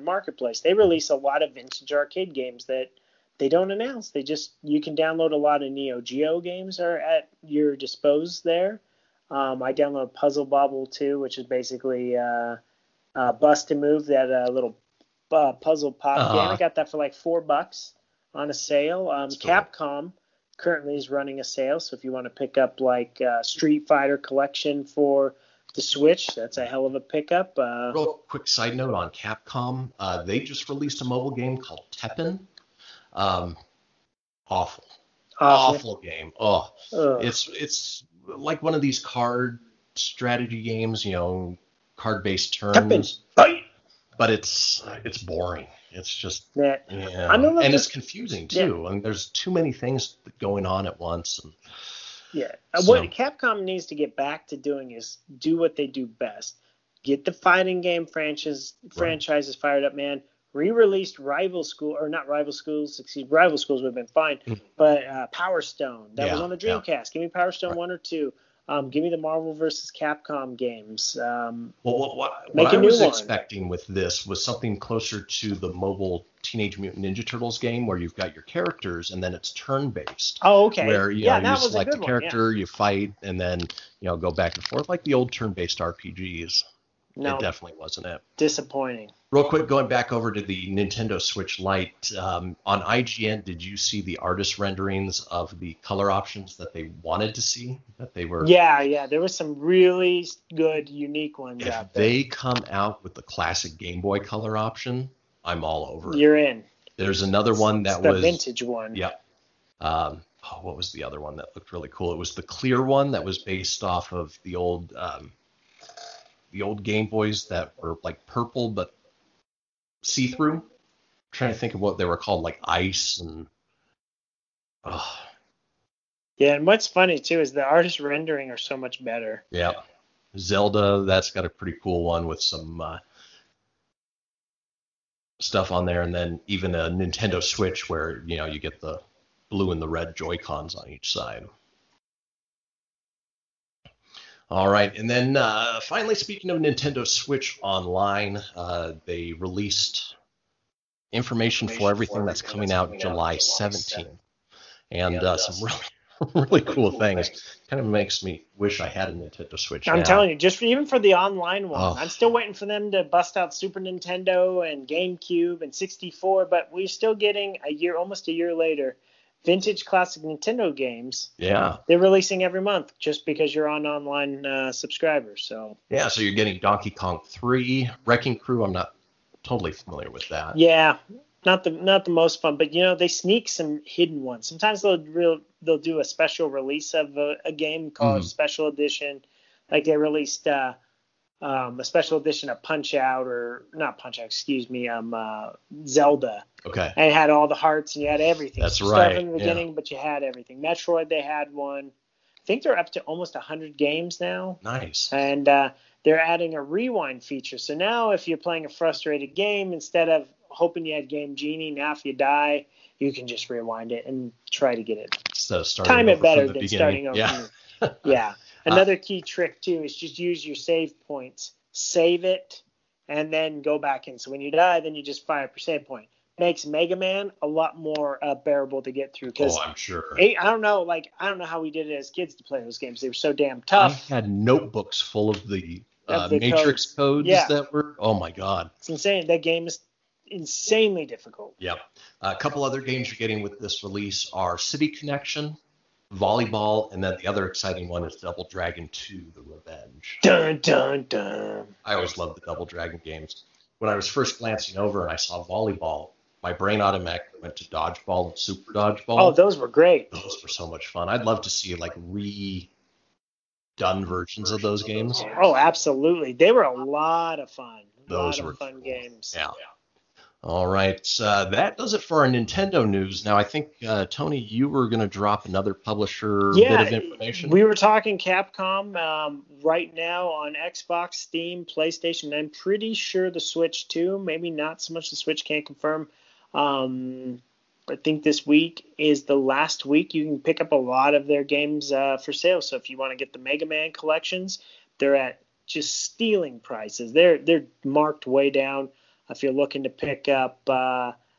marketplace. They release a lot of vintage arcade games that they don't announce. They just, you can download a lot of Neo Geo games are at your dispose there. I downloaded Puzzle Bobble too, which is basically Bust to Move, that little puzzle pop game. I got that for like $4. On a sale. Capcom currently is running a sale, so if you want to pick up like Street Fighter Collection for the Switch, that's a hell of a pickup. Real quick side note on Capcom, they just released a mobile game called Tekken. Awful game. Oh, ugh. It's like one of these card strategy games, you know, card-based turns. Tekken. But it's boring. It's just, yeah. And it's confusing too. Yeah. I mean, there's too many things going on at once. And, what Capcom needs to get back to doing is do what they do best. Get the fighting game franchises fired up, man. Re-released Rival Schools would have been fine. But Power Stone, that was on the Dreamcast. Yeah. Give me Power Stone 1 or 2. Give me the Marvel vs. Capcom games. What I was expecting with this was something closer to the mobile Teenage Mutant Ninja Turtles game where you've got your characters and then it's turn-based. Oh, okay. Where you select the character, you fight, and then go back and forth like the old turn-based RPGs. No, it definitely wasn't it. Disappointing. Real quick, going back over to the Nintendo Switch Lite, on IGN, did you see the artist renderings of the color options that they wanted to see? That they were. Yeah. There were some really good, unique ones out there. If they come out with the classic Game Boy color option, I'm all over it. You're in. There's another one that was the vintage one. Yep. What was the other one that looked really cool? It was the clear one that was based off of the old. The old Game Boys that were like purple but see-through. I'm trying to think of what they were called, like Ice and. Yeah, and what's funny too is the artist rendering are so much better. Yeah, Zelda, that's got a pretty cool one with some stuff on there, and then even a Nintendo Switch where you get the blue and the red Joy-Cons on each side. All right, and then finally, speaking of Nintendo Switch Online, they released information for everything that's coming out July 17th, and some really cool things. Kind of makes me wish I had a Nintendo Switch now. I'm telling you, even for the online one, I'm still waiting for them to bust out Super Nintendo and GameCube and 64, but we're still getting almost a year later, vintage classic Nintendo games. Yeah. They're releasing every month just because you're on online subscribers. So. Yeah, so you're getting Donkey Kong 3, Wrecking Crew. I'm not totally familiar with that. Yeah, not the most fun, but they sneak some hidden ones. Sometimes they'll do a special release of a game called Special Edition. Like they released a special edition of Punch-Out! Zelda. Okay. And it had all the hearts and you had everything. That's right. In the beginning, but you had everything. Metroid, they had one. I think they're up to almost 100 games now. Nice. And they're adding a rewind feature. So now if you're playing a frustrated game, instead of hoping you had Game Genie, now if you die, you can just rewind it and try to get it. So time it better than starting over. Yeah. Yeah. Another key trick, too, is just use your save points. Save it and then go back in. So when you die, then you just fire per save point. Makes Mega Man a lot more bearable to get through. Oh, I'm sure. I don't know how we did it as kids to play those games. They were so damn tough. I had notebooks full of the Matrix codes that were, oh my God. It's insane. That game is insanely difficult. Yep. A couple other games you're getting with this release are City Connection, Volleyball, and then the other exciting one is Double Dragon 2, The Revenge. Dun, dun, dun. I always loved the Double Dragon games. When I was first glancing over and I saw Volleyball, my brain automatically went to Dodgeball and Super Dodgeball. Oh, those were great. Those were so much fun. I'd love to see like redone versions of those games. Oh, absolutely. They were a lot of fun. Those were fun games. Yeah. All right, that does it for our Nintendo news. Now, I think, Tony, you were going to drop another publisher bit of information. We were talking Capcom right now on Xbox, Steam, PlayStation, and I'm pretty sure the Switch, too. Maybe not so much the Switch, can't confirm. I think this week is the last week you can pick up a lot of their games for sale. So if you want to get the Mega Man collections, they're at just stealing prices. They're marked way down. If you're looking to pick up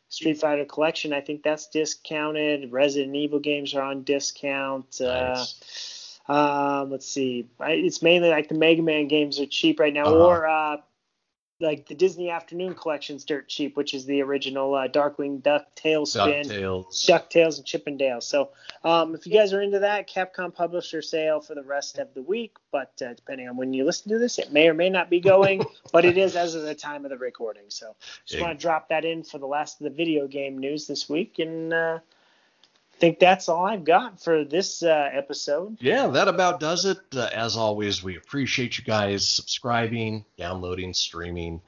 Street Fighter Collection, I think that's discounted. Resident Evil games are on discount. Nice. Let's see. It's mainly like the Mega Man games are cheap right now. Uh-huh. Or like the Disney Afternoon Collection's dirt cheap, which is the original Darkwing Duck, Tailspin, DuckTales, and Chippendale. So if you guys are into that, Capcom publisher sale for the rest of the week. But depending on when you listen to this, it may or may not be going, but it is as of the time of the recording. So just want to drop that in for the last of the video game news this week. And I think that's all I've got for this episode. Yeah, that about does it. As always, we appreciate you guys subscribing, downloading, streaming,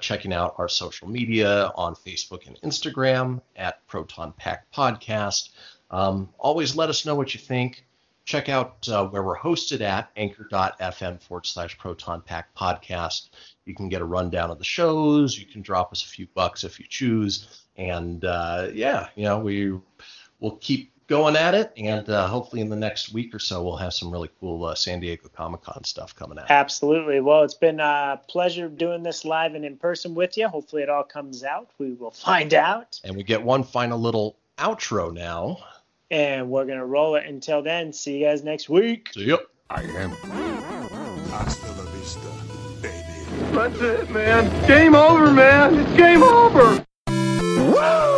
checking out our social media on Facebook and Instagram at Proton Pack Podcast. Always let us know what you think. Check out where we're hosted at anchor.fm/Proton Pack Podcast. You can get a rundown of the shows. You can drop us a few bucks if you choose. And We'll keep going at it, and hopefully in the next week or so, we'll have some really cool San Diego Comic-Con stuff coming out. Absolutely. Well, it's been a pleasure doing this live and in person with you. Hopefully it all comes out. We will find out. And we get one final little outro now. And we're going to roll it. Until then, see you guys next week. See ya. I am. Hasta la vista, baby. That's it, man. Game over, man. It's game over. Woo!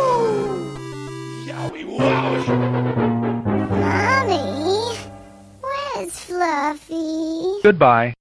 Mommy, where's Fluffy? Goodbye.